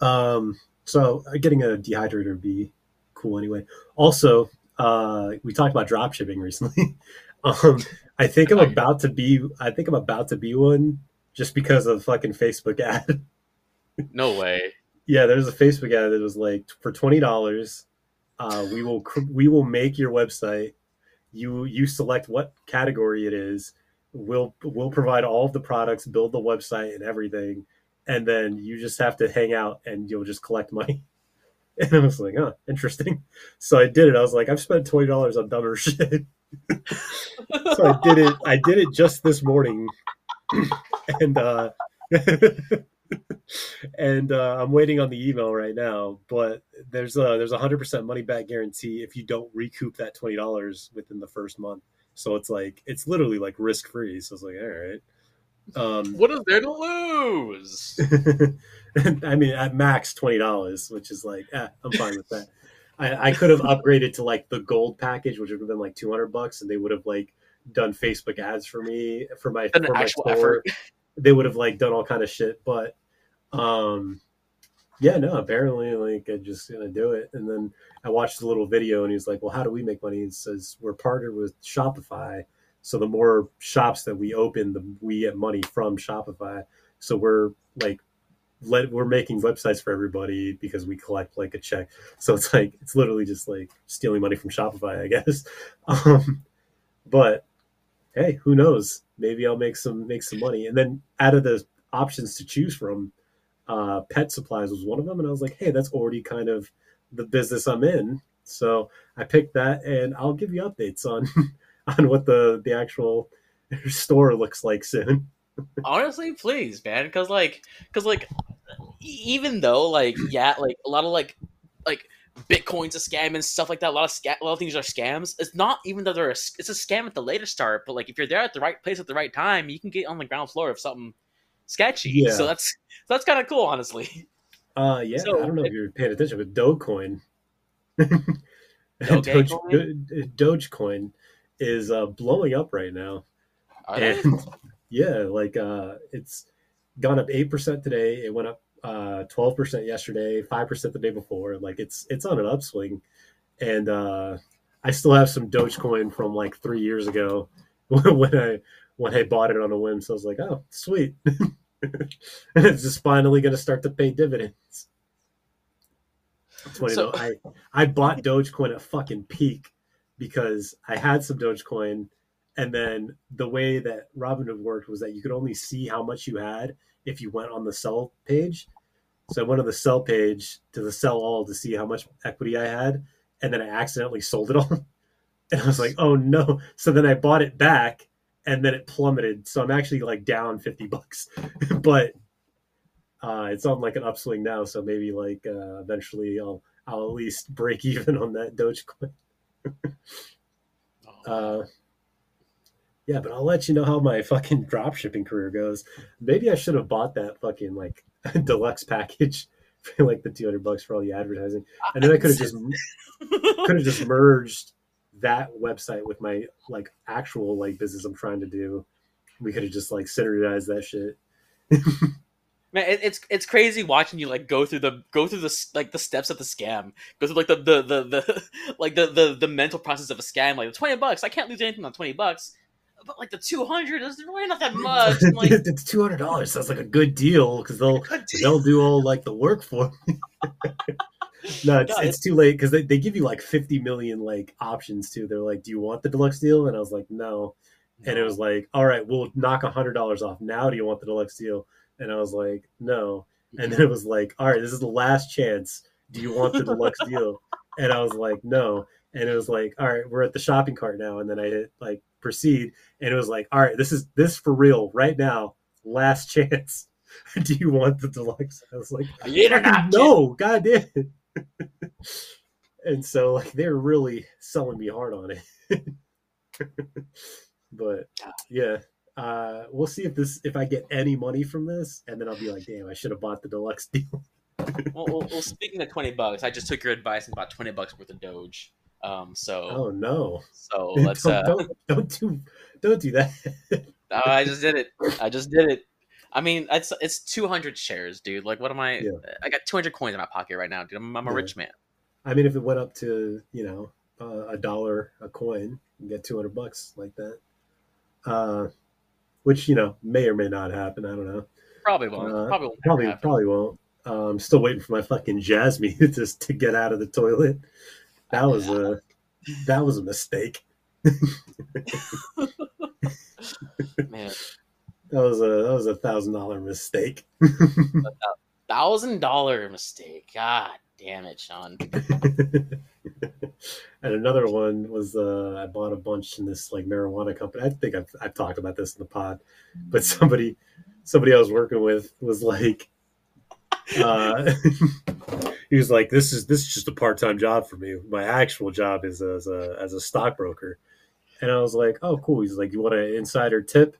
Um, so getting a dehydrator would be cool anyway. Also, uh, we talked about drop shipping recently. um, I think I'm about to be. I think I'm about to be one just because of the fucking Facebook ad. No way. Yeah, there's a Facebook ad that was like, for twenty dollars, uh, we will we will make your website. You you select what category it is. We'll we'll provide all of the products, build the website and everything, and then you just have to hang out and you'll just collect money. And I was like, oh, interesting. So I did it. I was like, I've spent twenty dollars on dumber shit. So I did it. I did it just this morning, and. Uh, and uh, I'm waiting on the email right now, but there's a there's a hundred percent money back guarantee if you don't recoup that twenty dollars within the first month. So it's like it's literally like risk free. So it's like, all right, um, what is there to lose? I mean, at max twenty dollars, which is like, eh, I'm fine with that. I, I could have upgraded to like the gold package, which would have been like two hundred bucks, and they would have like done Facebook ads for me for my for my store. Effort. They would have like done all kind of shit, but um, yeah, no, apparently like I'm just gonna do it. And then I watched a little video and he's like, well, how do we make money? And says we're partnered with Shopify. So the more shops that we open, the we get money from Shopify. So we're like, let we're making websites for everybody because we collect like a check. So it's like, it's literally just like stealing money from Shopify, I guess. Um, but hey, who knows? Maybe I'll make some make some money. And then out of the options to choose from, uh, pet supplies was one of them. And I was like, hey, that's already kind of the business I'm in. So I picked that, and I'll give you updates on on what the, the actual store looks like soon. Honestly, please, man. Because, like, because like, even though, like, yeah, like, a lot of, like, like, Bitcoin's a scam and stuff like that. A lot of sca- a lot of things are scams. It's not even that they're a, it's a scam at the later start, but like if you're there at the right place at the right time, you can get on the ground floor of something sketchy. Yeah. So that's so that's kind of cool, honestly. Uh, yeah. So, I don't know if you're paying attention, but Dogecoin, Doge, Dogecoin is uh, blowing up right now. And yeah, like uh, it's gone up eight percent today. It went up uh, twelve percent yesterday, five percent the day before. Like it's it's on an upswing. And uh, I still have some Dogecoin from like three years ago when I when I bought it on a whim. So I was like, oh, sweet. And it's just finally going to start to pay dividends. It's funny so, though. I, I bought Dogecoin at fucking peak because I had some Dogecoin. And then the way that Robinhood worked was that you could only see how much you had if you went on the sell page. So I went on the sell page to the sell all to see how much equity I had. And then I accidentally sold it all. And I was like, oh no. So then I bought it back and then it plummeted. So I'm actually like down fifty bucks, but uh, it's on like an upswing now. So maybe like uh, eventually I'll, I'll at least break even on that Dogecoin. uh, Yeah, but I'll let you know how my fucking drop shipping career goes. Maybe I should have bought that fucking like deluxe package for like the two hundred bucks for all the advertising. I know I could have just could have just merged that website with my like actual like business I'm trying to do. We could have just like synergized that shit. Man, it's it's crazy watching you like go through the go through the like the steps of the scam, go through like the the the, the like the, the the mental process of a scam. Like twenty bucks, I can't lose anything on twenty bucks. But like the two hundred is really not that much. Like, it's two hundred dollars. That's like a good deal because they'll deal. they'll do all like the work for me. no, it's, no, it's too late because they, they give you like fifty million like options too. They're like, do you want the deluxe deal? And I was like, no. no. And it was like, all right, we'll knock one hundred dollars off. Now do you want the deluxe deal? And I was like, no. And then it was like, all right, this is the last chance. Do you want the deluxe deal? And I was like, no. And it was like, all right, we're at the shopping cart now. And then I hit like proceed. And it was like, all right, this is this for real right now. Last chance. Do you want the deluxe? I was like, no, God damn it. And so like they're really selling me hard on it. But yeah, uh, we'll see if this if I get any money from this. And then I'll be like, damn, I should have bought the deluxe deal. well, well, well, speaking of twenty bucks, I just took your advice and bought twenty bucks worth of Doge. Um, so oh no, so let's don't, uh, don't, don't do don't do that. uh, I just did it. I just did it. I mean, it's it's two hundred shares, dude. Like, what am I? Yeah. I got two hundred coins in my pocket right now, dude. I'm, I'm a yeah. rich man. I mean, if it went up to you know uh, a dollar a coin, you get two hundred bucks like that, uh, which you know may or may not happen. I don't know. Probably won't. Uh, probably won't probably happen. probably won't. Uh, I'm still waiting for my fucking Jasmine just to get out of the toilet. That was yeah. a that was a mistake. Man, that was a that was a thousand dollar mistake. a thousand dollar mistake. God damn it, Sean. And another one was uh, I bought a bunch in this like marijuana company. I think I've I've talked about this in the pod, but somebody somebody I was working with was like. Uh, he was like, "This is this is just a part-time job for me. My actual job is as a as a stockbroker." And I was like, "Oh, cool." He's like, "You want an insider tip?"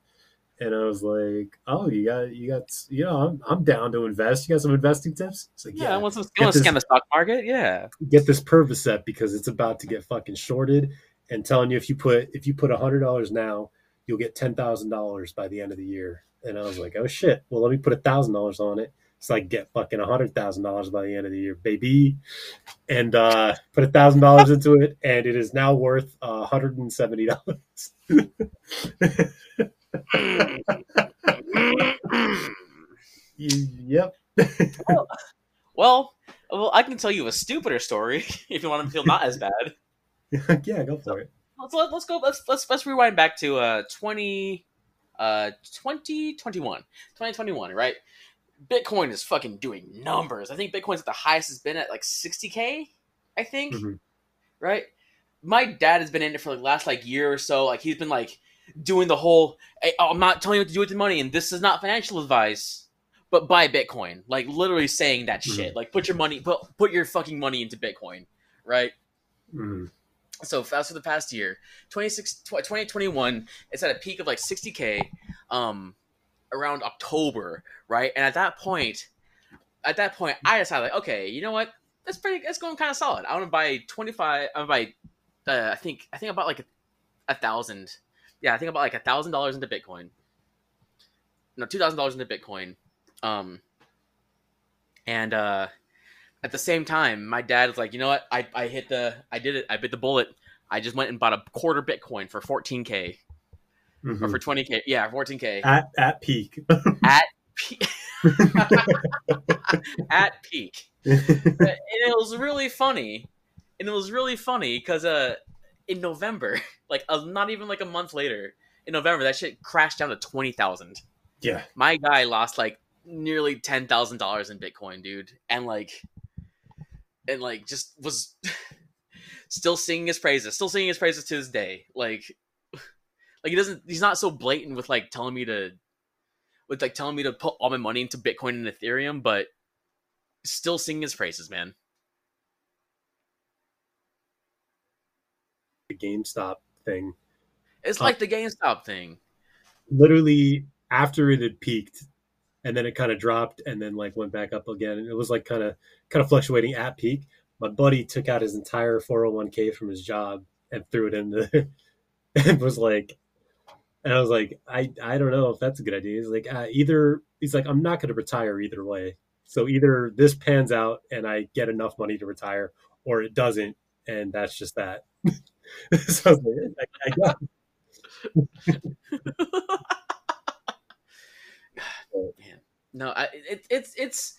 And I was like, "Oh, you got you got you know, I'm I'm down to invest. You got some investing tips?" He's like, yeah, yeah, I want some. I want to scan the stock market. Yeah, get this Pervocet because it's about to get fucking shorted. And telling you if you put if you put a hundred dollars now, you'll get ten thousand dollars by the end of the year. And I was like, "Oh shit! Well, let me put a thousand dollars on it." It's like get fucking one hundred thousand dollars by the end of the year, baby. And uh, put one thousand dollars into it, and it is now worth uh, one hundred seventy dollars. Yep. well, well, well, I can tell you a stupider story if you want to feel not as bad. Yeah, go for so, it. Let's let's go. Let's let's let's rewind back to uh twenty, uh, twenty twenty-one, twenty twenty-one, right? Bitcoin is fucking doing numbers. I think Bitcoin's at the highest it's been at like sixty K, I think. Mm-hmm. Right? My dad has been in it for like last like year or so. Like he's been like doing the whole, hey, I'm not telling you what to do with the money and this is not financial advice, but buy Bitcoin. Like literally saying that mm-hmm. shit. Like put your money, put, put your fucking money into Bitcoin. Right? Mm-hmm. So fast for the past year, twenty-six, twenty twenty-one, it's at a peak of like sixty K. Um, around October, right? And at that point, at that point, I decided, like, okay, you know what? That's pretty. It's going kind of solid. I want to buy twenty-five. I'm gonna buy. Uh, I think. I think I bought like a, a thousand yeah, I think I bought like a thousand dollars into Bitcoin. No, two thousand dollars into Bitcoin. Um, and uh, at the same time, my dad was like, you know what? I I hit the I did it. I bit the bullet. I just went and bought a quarter Bitcoin for fourteen K mm-hmm. or for twenty K. Yeah, fourteen K at at peak. at peak. at peak. And it was really funny. And it was really funny because uh, in November, like uh, not even like a month later, in November, that shit crashed down to twenty thousand. Yeah. My guy lost like nearly ten thousand dollars in Bitcoin, dude. And like, and like just was still singing his praises, still singing his praises to this day. Like, like he doesn't, he's not so blatant with like telling me to, with like telling me to put all my money into Bitcoin and Ethereum, but still singing his praises, man. The GameStop thing. It's like uh, the GameStop thing. Literally after it had peaked, and then it kind of dropped, and then like went back up again. And it was like kind of kind of fluctuating at peak. My buddy took out his entire four oh one k from his job and threw it in there, and was like, and I was like, I, I don't know if that's a good idea. He's like, uh, either he's like, I'm not going to retire either way. So either this pans out and I get enough money to retire, or it doesn't, and that's just that. So I was like, I, I got God, man. No, I, it, it's it's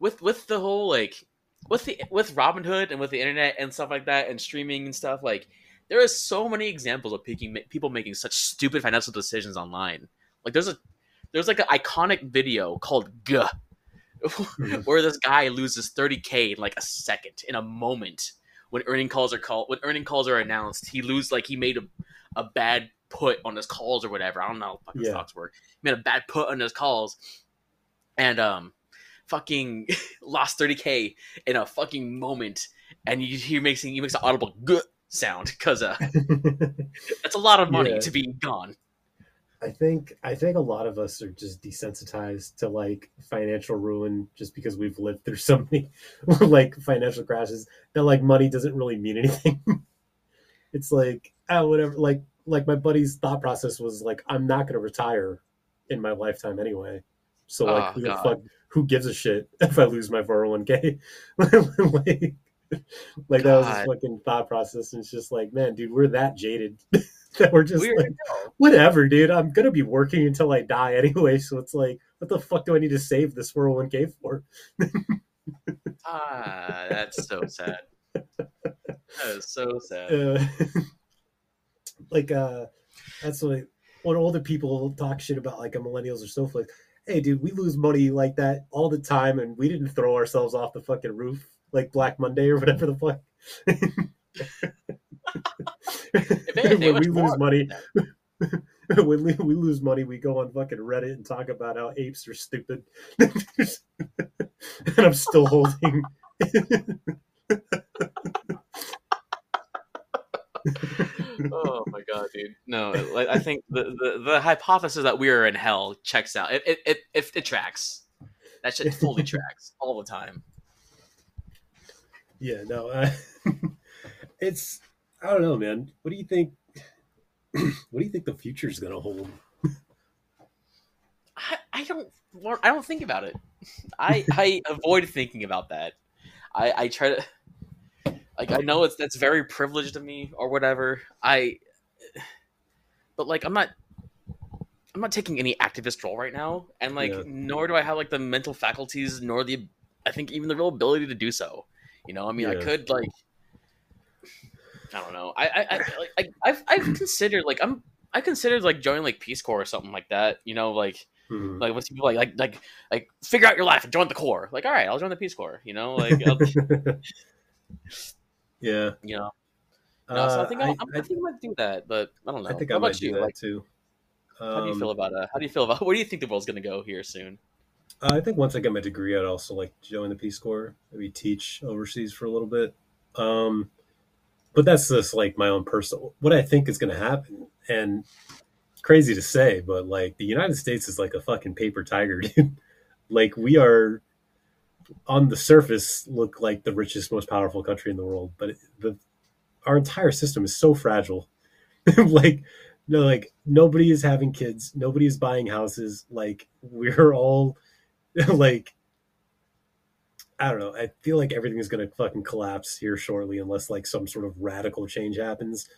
with with the whole like with the with Robinhood and with the internet and stuff like that and streaming and stuff, like there are so many examples of peaking, people making such stupid financial decisions online. Like there's a there's like an iconic video called G where this guy loses thirty K in like a second, in a moment. When earning calls are called, when earning calls are announced, he lose like he made a, a bad put on his calls or whatever. I don't know how fucking yeah. stocks work. He made a bad put on his calls, and um, fucking lost thirty K in a fucking moment. And he, he makes he makes an audible "g" sound because uh, that's a lot of money yeah. to be gone. I think I think a lot of us are just desensitized to like financial ruin just because we've lived through so many like financial crashes that like money doesn't really mean anything. It's like, oh, whatever. Like like my buddy's thought process was like, I'm not going to retire in my lifetime anyway. So like, oh, who, the fuck, who gives a shit if I lose my four oh one k? like like that was his fucking thought process. And it's just like, man, dude, we're that jaded. That we're just weird. Like, whatever, dude, I'm going to be working until I die anyway. So it's like, what the fuck do I need to save this four oh one k for? Ah, that's so sad. That is so sad. Uh, like, uh, that's what I, when older people talk shit about like a millennials or snowflake. Hey, dude, we lose money like that all the time. And we didn't throw ourselves off the fucking roof like Black Monday or whatever the fuck. If anything, when we lose money, when we, we lose money, we go on fucking Reddit and talk about how apes are stupid. And I'm still holding. Oh my god, dude! No, I think the, the, the hypothesis that we are in hell checks out. It it it, it, it tracks. That shit fully tracks all the time. Yeah, no, uh, it's. I don't know, man. What do you think? What do you think the future is going to hold? I, I don't. I don't think about it. I I avoid thinking about that. I, I try to. Like I know it's that's very privileged of me or whatever. I. But like I'm not. I'm not taking any activist role right now, and like yeah. nor do I have like the mental faculties, nor the I think even the real ability to do so. You know, I mean, yeah. I could like. I don't know. I I I I've I've considered like I'm I considered like joining like Peace Corps or something like that. You know, like mm-hmm. like what's people like like like like figure out your life and join the Corps. Like, all right, I'll join the Peace Corps. You know, like I'll, yeah, you know. No, uh, so I think I'll, I, I, I think I might do that, but I don't know. I think how I might do you? That like, too. Um, how do you feel about that? How do you feel about where do you think the world's gonna go here soon? Uh, I think once I get my degree, I'd also like join the Peace Corps. Maybe teach overseas for a little bit. Um, But that's just like my own personal, what I think is going to happen. And crazy to say, but like the United States is like a fucking paper tiger, dude. Like we are on the surface look like the richest, most powerful country in the world. But it, the, our entire system is so fragile. Like no, like nobody is having kids, nobody is buying houses. Like we're all like, I don't know. I feel like everything is going to fucking collapse here shortly unless like some sort of radical change happens.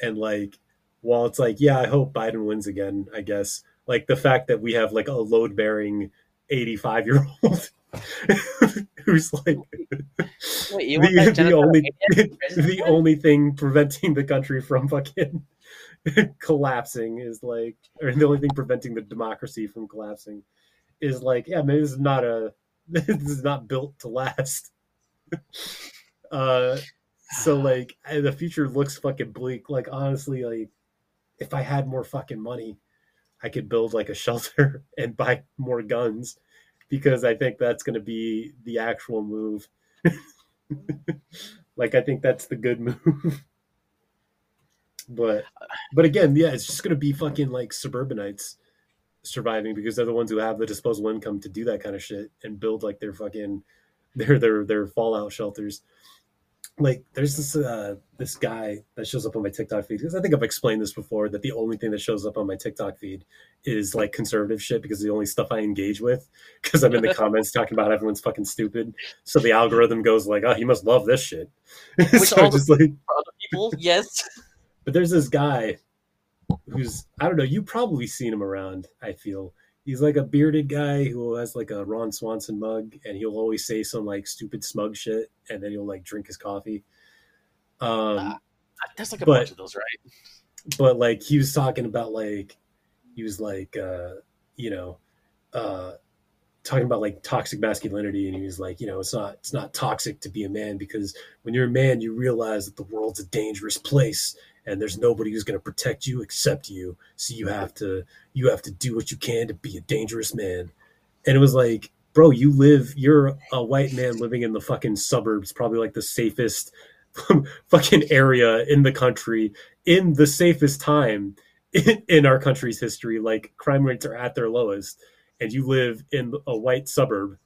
And like, while it's like, yeah, I hope Biden wins again, I guess, like the fact that we have like a load bearing eighty-five year old who's like Wait, you want the, the only the only thing preventing the country from fucking collapsing is like, or the only thing preventing the democracy from collapsing is like, yeah, maybe this is not a this is not built to last. Uh, so like the future looks fucking bleak. Like honestly, like if I had more fucking money, I could build like a shelter and buy more guns. Because I think that's going to be the actual move. Like, I think that's the good move. But but again, yeah, it's just going to be fucking, like, suburbanites surviving because they're the ones who have the disposable income to do that kind of shit and build, like, their fucking, their their, their fallout shelters. Like, there's this uh, this guy that shows up on my TikTok feed. Because I think I've explained this before, that the only thing that shows up on my TikTok feed is, like, conservative shit because it's the only stuff I engage with. Because I'm in the comments talking about everyone's fucking stupid. So the algorithm goes, like, oh, he must love this shit. Which so all just, like... for other people, yes. But there's this guy who's, I don't know, you've probably seen him around, I feel. He's, like, a bearded guy who has, like, a Ron Swanson mug, and he'll always say some, like, stupid smug shit, and then he'll, like, drink his coffee. Um, uh, there's, like, a but, bunch of those, right? But, like, he was talking about, like, he was, like, uh, you know, uh, talking about, like, toxic masculinity, and he was, like, you know, it's not, it's not toxic to be a man because when you're a man, you realize that the world's a dangerous place, and there's nobody who's going to protect you except you. So you have to, you have to do what you can to be a dangerous man. And it was like, bro, you live, you're a white man living in the fucking suburbs, probably like the safest fucking area in the country in the safest time in, in our country's history. Like crime rates are at their lowest and you live in a white suburb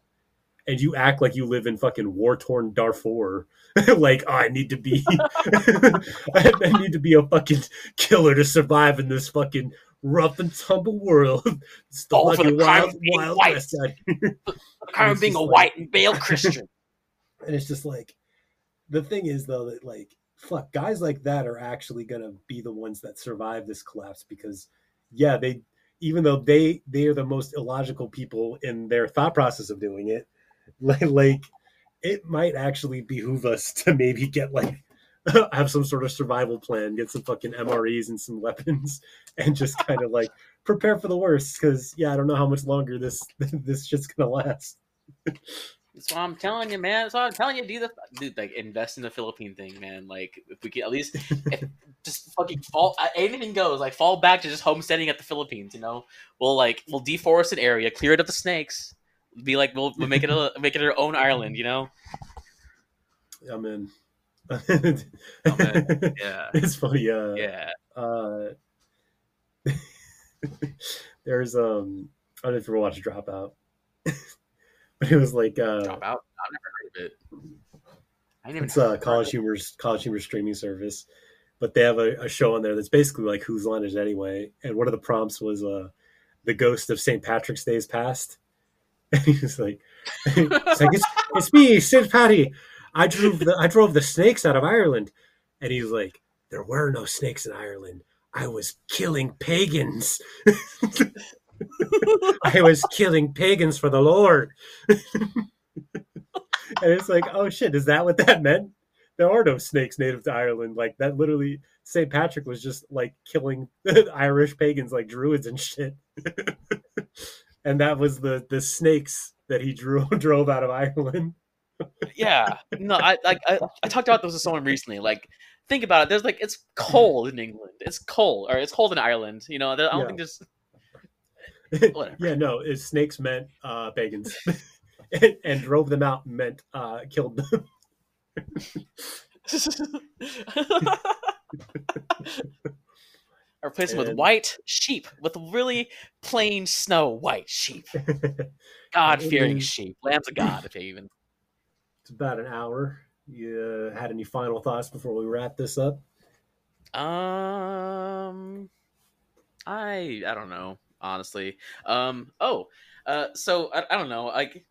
and you act like you live in fucking war-torn Darfur. Like, oh, I need to be, I, I need to be a fucking killer to survive in this fucking rough and tumble world. It's the All for the crime wild, of being wild white. The crime of being a like, white and male Christian. And it's just like, the thing is though, that like, fuck, guys like that are actually going to be the ones that survive this collapse because yeah, they, even though they, they are the most illogical people in their thought process of doing it, like, like, it might actually behoove us to maybe get like, have some sort of survival plan, get some fucking M R Es and some weapons and just kind of like prepare for the worst. Cause yeah, I don't know how much longer this, this shit's going to last. That's what I'm telling you, man. That's what I'm telling you. Do the, dude, like invest in the Philippine thing, man. Like if we can at least if, just fucking fall, anything goes, like fall back to just homesteading at the Philippines, you know, we'll like, we'll deforest an area, clear it of the snakes. Be like, we'll, we'll make it a, make it our own Ireland, you know? I'm in. I'm in. Yeah. It's funny. Uh, yeah. Uh, there's, um, I don't know if you ever watched Dropout. But it was like... Uh, Dropout? I've never heard of it. I didn't it's a uh, College Humor's, College Humor's streaming service. But they have a, a show on there that's basically like, whose line is it anyway? And one of the prompts was uh, the ghost of Saint Patrick's Day's past. And he was like, it's, like it's, it's me, Saint Patty. I drove the I drove the snakes out of Ireland. And he was like, there were no snakes in Ireland. I was killing pagans. I was killing pagans for the Lord. And it's like, oh shit, is that what that meant? There are no snakes native to Ireland. Like that literally, Saint Patrick was just like killing Irish pagans like druids and shit. And that was the, the snakes that he drew drove out of Ireland. Yeah, no, I like I, I talked about this with someone recently. Like, think about it. There's like it's cold in England. It's cold, or it's cold in Ireland. You know, I don't yeah. think there's. Whatever. Yeah, no, it's snakes meant uh, pagans, and, and drove them out meant uh, killed them. I replaced them with white sheep, with really plain snow white sheep. God-fearing sheep. Lambs of God, if they even. It's about an hour. You uh, had any final thoughts before we wrap this up? Um, I I don't know, honestly. Um. Oh. Uh. So I I don't know. Like,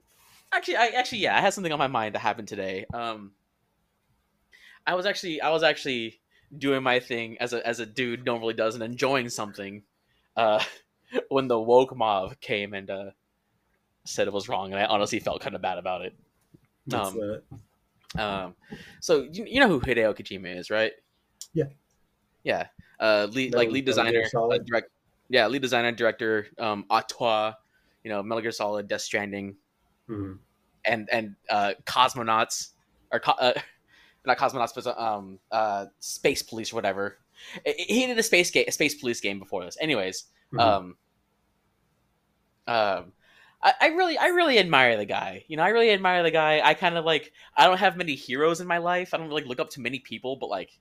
actually, I actually yeah, I had something on my mind that happened today. Um. I was actually I was actually doing my thing as a as a dude normally does and enjoying something, uh, when the woke mob came and uh said it was wrong, and I honestly felt kind of bad about it. That's um. That. Um, so you, you know who Hideo Kojima is, right? Yeah, yeah. Uh, lead, Metal, like lead designer, uh, direct. Yeah, lead designer, director, um, auteur. You know, Metal Gear Solid, Death Stranding, mm-hmm. and and uh, cosmonauts or uh, not cosmonauts, but um, uh, space police or whatever. He did a space game, a space police game before this. Anyways, mm-hmm. um, um. I, I really, I really admire the guy. You know, I really admire the guy. I kind of like. I don't have many heroes in my life. I don't like look up to many people, but like,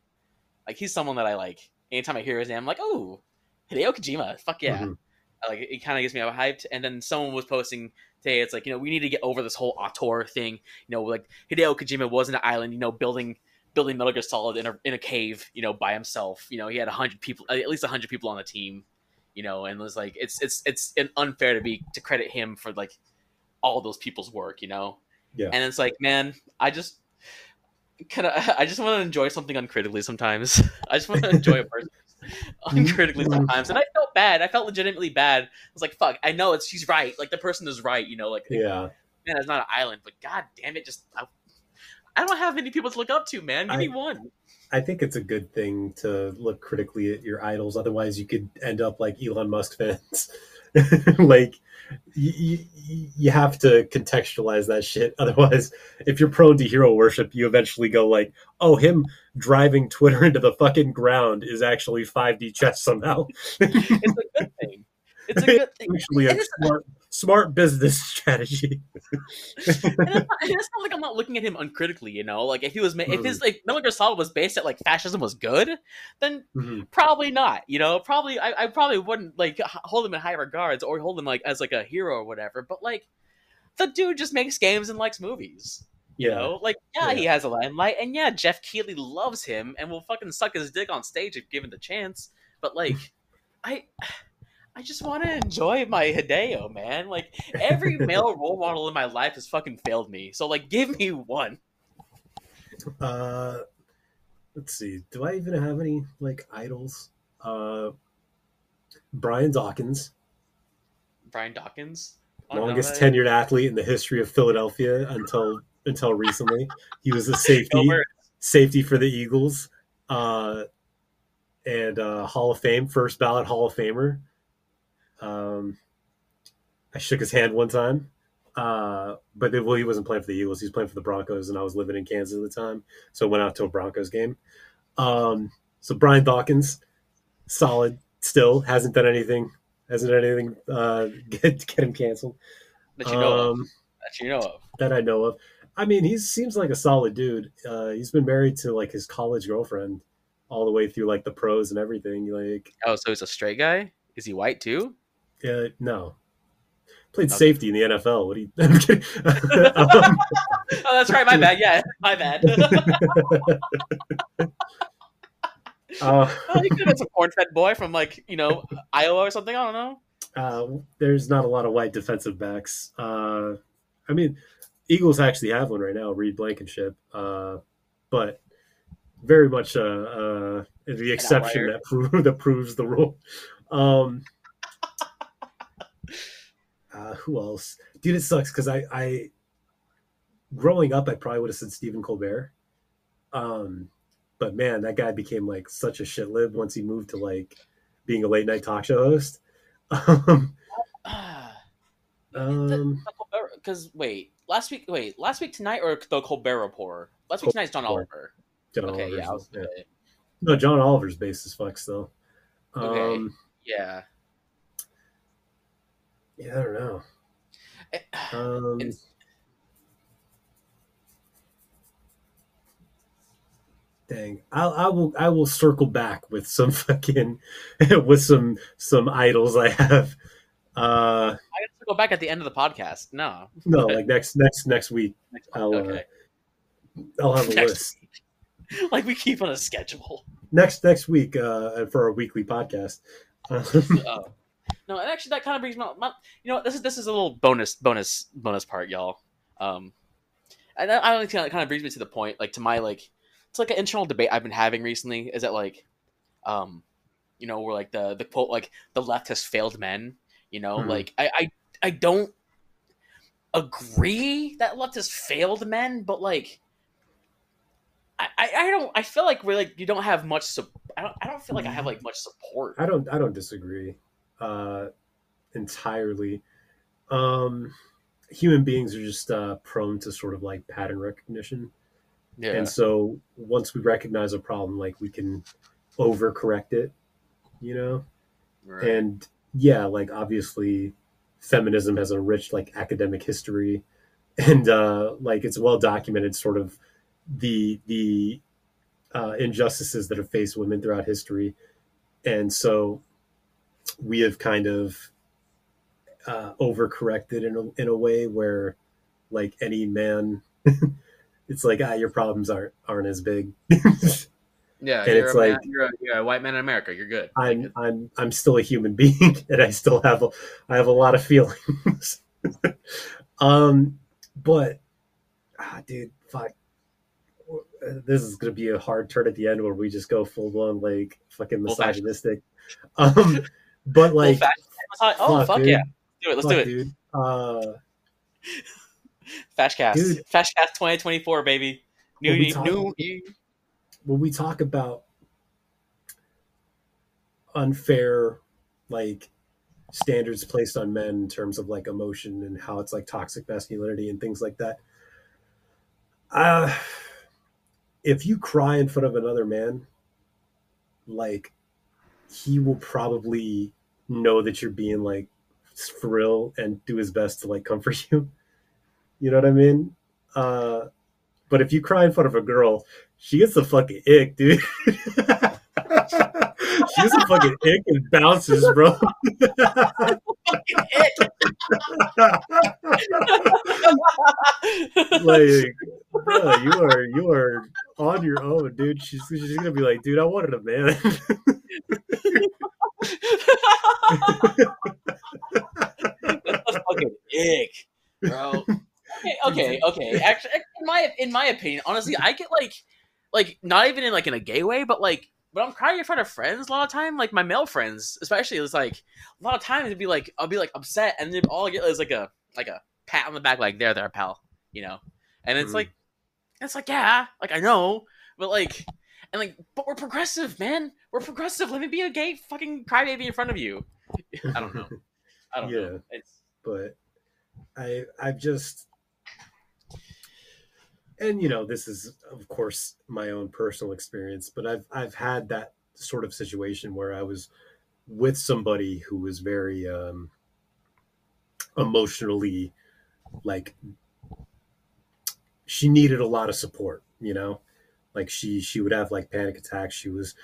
like he's someone that I like. Anytime I hear his name, I'm like, oh, Hideo Kojima, fuck yeah! Mm-hmm. Like, it kind of gets me all hyped. And then someone was posting today. It's like, you know, we need to get over this whole auteur thing. You know, like Hideo Kojima was in an island. You know, building building Metal Gear Solid in a in a cave. You know, by himself. You know, he had a hundred people, at least a hundred people on the team. You know, and it was like it's it's it's unfair to be to credit him for like all those people's work, you know. Yeah. And it's like, man, I just kind of I just want to enjoy something uncritically sometimes. I just want to enjoy a person uncritically sometimes. And I felt bad. I felt legitimately bad. I was like, fuck. I know it's she's right. Like the person is right, you know. Like, yeah. Man, it's not an island, but god damn it, just I, I don't have many people to look up to, man. Give I, me one. I think it's a good thing to look critically at your idols. Otherwise, you could end up like Elon Musk fans. Like, you, you, you have to contextualize that shit. Otherwise, if you're prone to hero worship, you eventually go like, oh, him driving Twitter into the fucking ground is actually five D chess somehow. It's a good thing. It's a good thing. It's actually a smart, smart business strategy. And it's not, and it's not like I'm not looking at him uncritically, you know. Like if he was, mm-hmm. if his like Metal Gear Solid was based at like fascism was good, then mm-hmm. probably not. You know, probably I, I probably wouldn't like hold him in high regards or hold him like as like a hero or whatever. But like the dude just makes games and likes movies. You yeah. know, like yeah, yeah, he has a limelight, and yeah, Jeff Keighley loves him and will fucking suck his dick on stage if given the chance. But like, I. I just want to enjoy my Hideo, man. Like, every male role model in my life has fucking failed me. So, like, give me one. Uh, let's see. Do I even have any, like, idols? Uh, Brian Dawkins. Brian Dawkins? Longest tenured athlete in the history of Philadelphia until until recently. He was a safety, safety for the Eagles. Uh, and uh, Hall of Fame, first ballot Hall of Famer. Um, I shook his hand one time, uh, but it, well, he wasn't playing for the Eagles. He was playing for the Broncos, and I was living in Kansas at the time, so I went out to a Broncos game. Um, so Brian Dawkins, solid, still hasn't done anything, hasn't done anything uh, get get him canceled. That you know um, of. That you know of. That I know of. I mean, he seems like a solid dude. Uh, he's been married to like his college girlfriend all the way through like the pros and everything. Like, oh, so he's a straight guy? Is he white too? Uh, no. Played okay. Safety in the N F L. What do you... I'm kidding. um, oh, that's right. My bad. Yeah, my bad. uh, oh, he could have been some corn-fed boy from, like, you know, Iowa or something. I don't know. Uh, there's not a lot of white defensive backs. Uh, I mean, Eagles actually have one right now, Reed Blankenship. Uh, but very much uh, uh, the exception that, pro- that proves the rule. Um, uh, who else? Dude, it sucks because I, I, growing up, I probably would have said Stephen Colbert. Um, but man, that guy became like such a shit lib once he moved to like being a late night talk show host. Um, because wait, last week, wait, last week tonight or the Colbert Report? Last week tonight's John Oliver. John okay, Oliver's, yeah, I was yeah. Gonna... No, John Oliver's based as fuck still. Okay. Um, Yeah. Yeah, I don't know. Um, and... Dang, I'll, I will. I will circle back with some fucking with some some idols I have. Uh, I gotta circle back at the end of the podcast. No. No, like next next next week. Next week. I'll, okay. uh, I'll have a next list. Week. Like we keep on a schedule. Next next week uh, for our weekly podcast. Uh, no, and actually that kind of brings me. My, you know, this is this is a little bonus, bonus, bonus part, y'all. Um, and I, I don't think that kind of brings me to the point, like to my like, it's like an internal debate I've been having recently. Is that like, um, you know, where like the the quote like the left has failed men. You know, mm-hmm. like I, I I don't agree that left has failed men, but like. I, I don't. I feel like we're like you don't have much. Su- I don't. I don't feel like I have like much support. I don't. I don't disagree uh, entirely. Um, human beings are just uh, prone to sort of like pattern recognition, yeah. And so once we recognize a problem, like we can overcorrect it, you know. Right. And yeah, like obviously, feminism has a rich like academic history, and uh, like it's well documented, sort of. the the uh, injustices that have faced women throughout history. And so we have kind of uh, overcorrected in a, in a way where like any man, it's like, ah, your problems aren't, aren't as big. Yeah. And you're it's a like, man, you're, a, you're a white man in America. You're good. I'm, like, I'm, I'm still a human being and I still have, a, I have a lot of feelings. um, but ah, dude, fuck. This is going to be a hard turn at the end where we just go full blown like fucking misogynistic. Um, but like, fuck, oh fuck dude. yeah, do it. Let's fuck, do it. Dude. Uh, Fashcast, dude. Fashcast twenty twenty-four, baby. New year, new year. When we talk about unfair, like standards placed on men in terms of like emotion and how it's like toxic masculinity and things like that. Uh, If you cry in front of another man, like, he will probably know that you're being, like, for real and do his best to, like, comfort you. You know what I mean? Uh, but if you cry in front of a girl, she gets the fucking ick, dude. She gets the fucking ick and bounces, bro. Like, bro, you are you are on your own, dude. She's she's gonna be like, dude, I wanted a man. That's a fucking dick, bro. Okay, okay, okay. Actually, in my in my opinion, honestly, I get like like not even in like in a gay way, but like. But I'm crying in front of friends a lot of time, like my male friends, especially. It's like a lot of times it'd be like I'll be like upset, and then all I get is like a like a pat on the back, like there, there, pal, you know. And it's mm. like, it's like yeah, like I know, but like, and like, but we're progressive, man. We're progressive. Let me be a gay fucking crybaby in front of you. I don't know. I don't yeah, know. It's... But I I've just. And, you know, this is, of course, my own personal experience, but I've I've had that sort of situation where I was with somebody who was very um, emotionally, like, she needed a lot of support, you know? Like, she she would have, like, panic attacks. She was,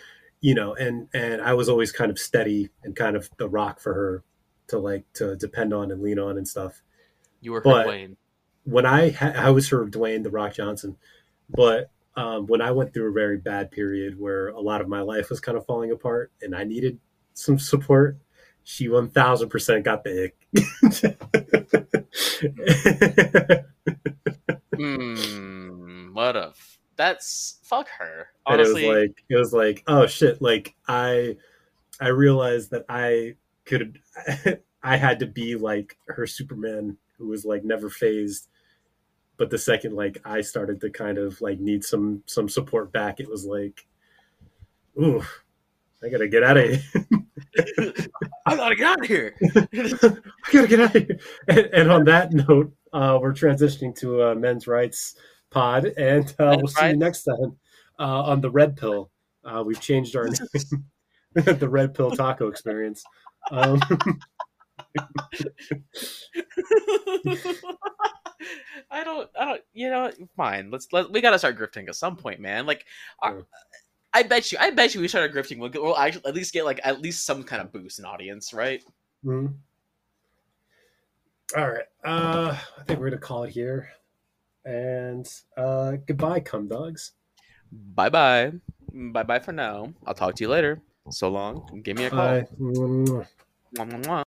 you know, and, and I was always kind of steady and kind of the rock for her to, like, to depend on and lean on and stuff. You were her Wayne. When I ha- I was sort of Dwayne the Rock Johnson, but um, when I went through a very bad period where a lot of my life was kind of falling apart and I needed some support, she one thousand percent got the ick. mm, what a f- that's fuck her. Honestly, and it was like it was like oh shit! Like I I realized that I could I had to be like her Superman who was like never phased. But the second, like, I started to kind of, like, need some some support back, it was like, ooh, I got to get out of here. I got to get out of here. I got to get out of here. And, and on that note, uh, we're transitioning to uh, Men's Rights Pod, and uh, we'll rights. see you next time uh, on The Red Pill. Uh, we've changed our name, The Red Pill Taco Experience. Um I don't, I don't, you know, fine. Let's, let we gotta start grifting at some point, man. Like, our, I bet you, I bet you, we started grifting. We'll, we'll actually at least get like at least some kind of boost in audience, right? Mm-hmm. All right, uh, I think we're gonna call it here, and uh, goodbye, cum dogs. Bye bye, bye bye for now. I'll talk to you later. So long. Give me a call. Bye.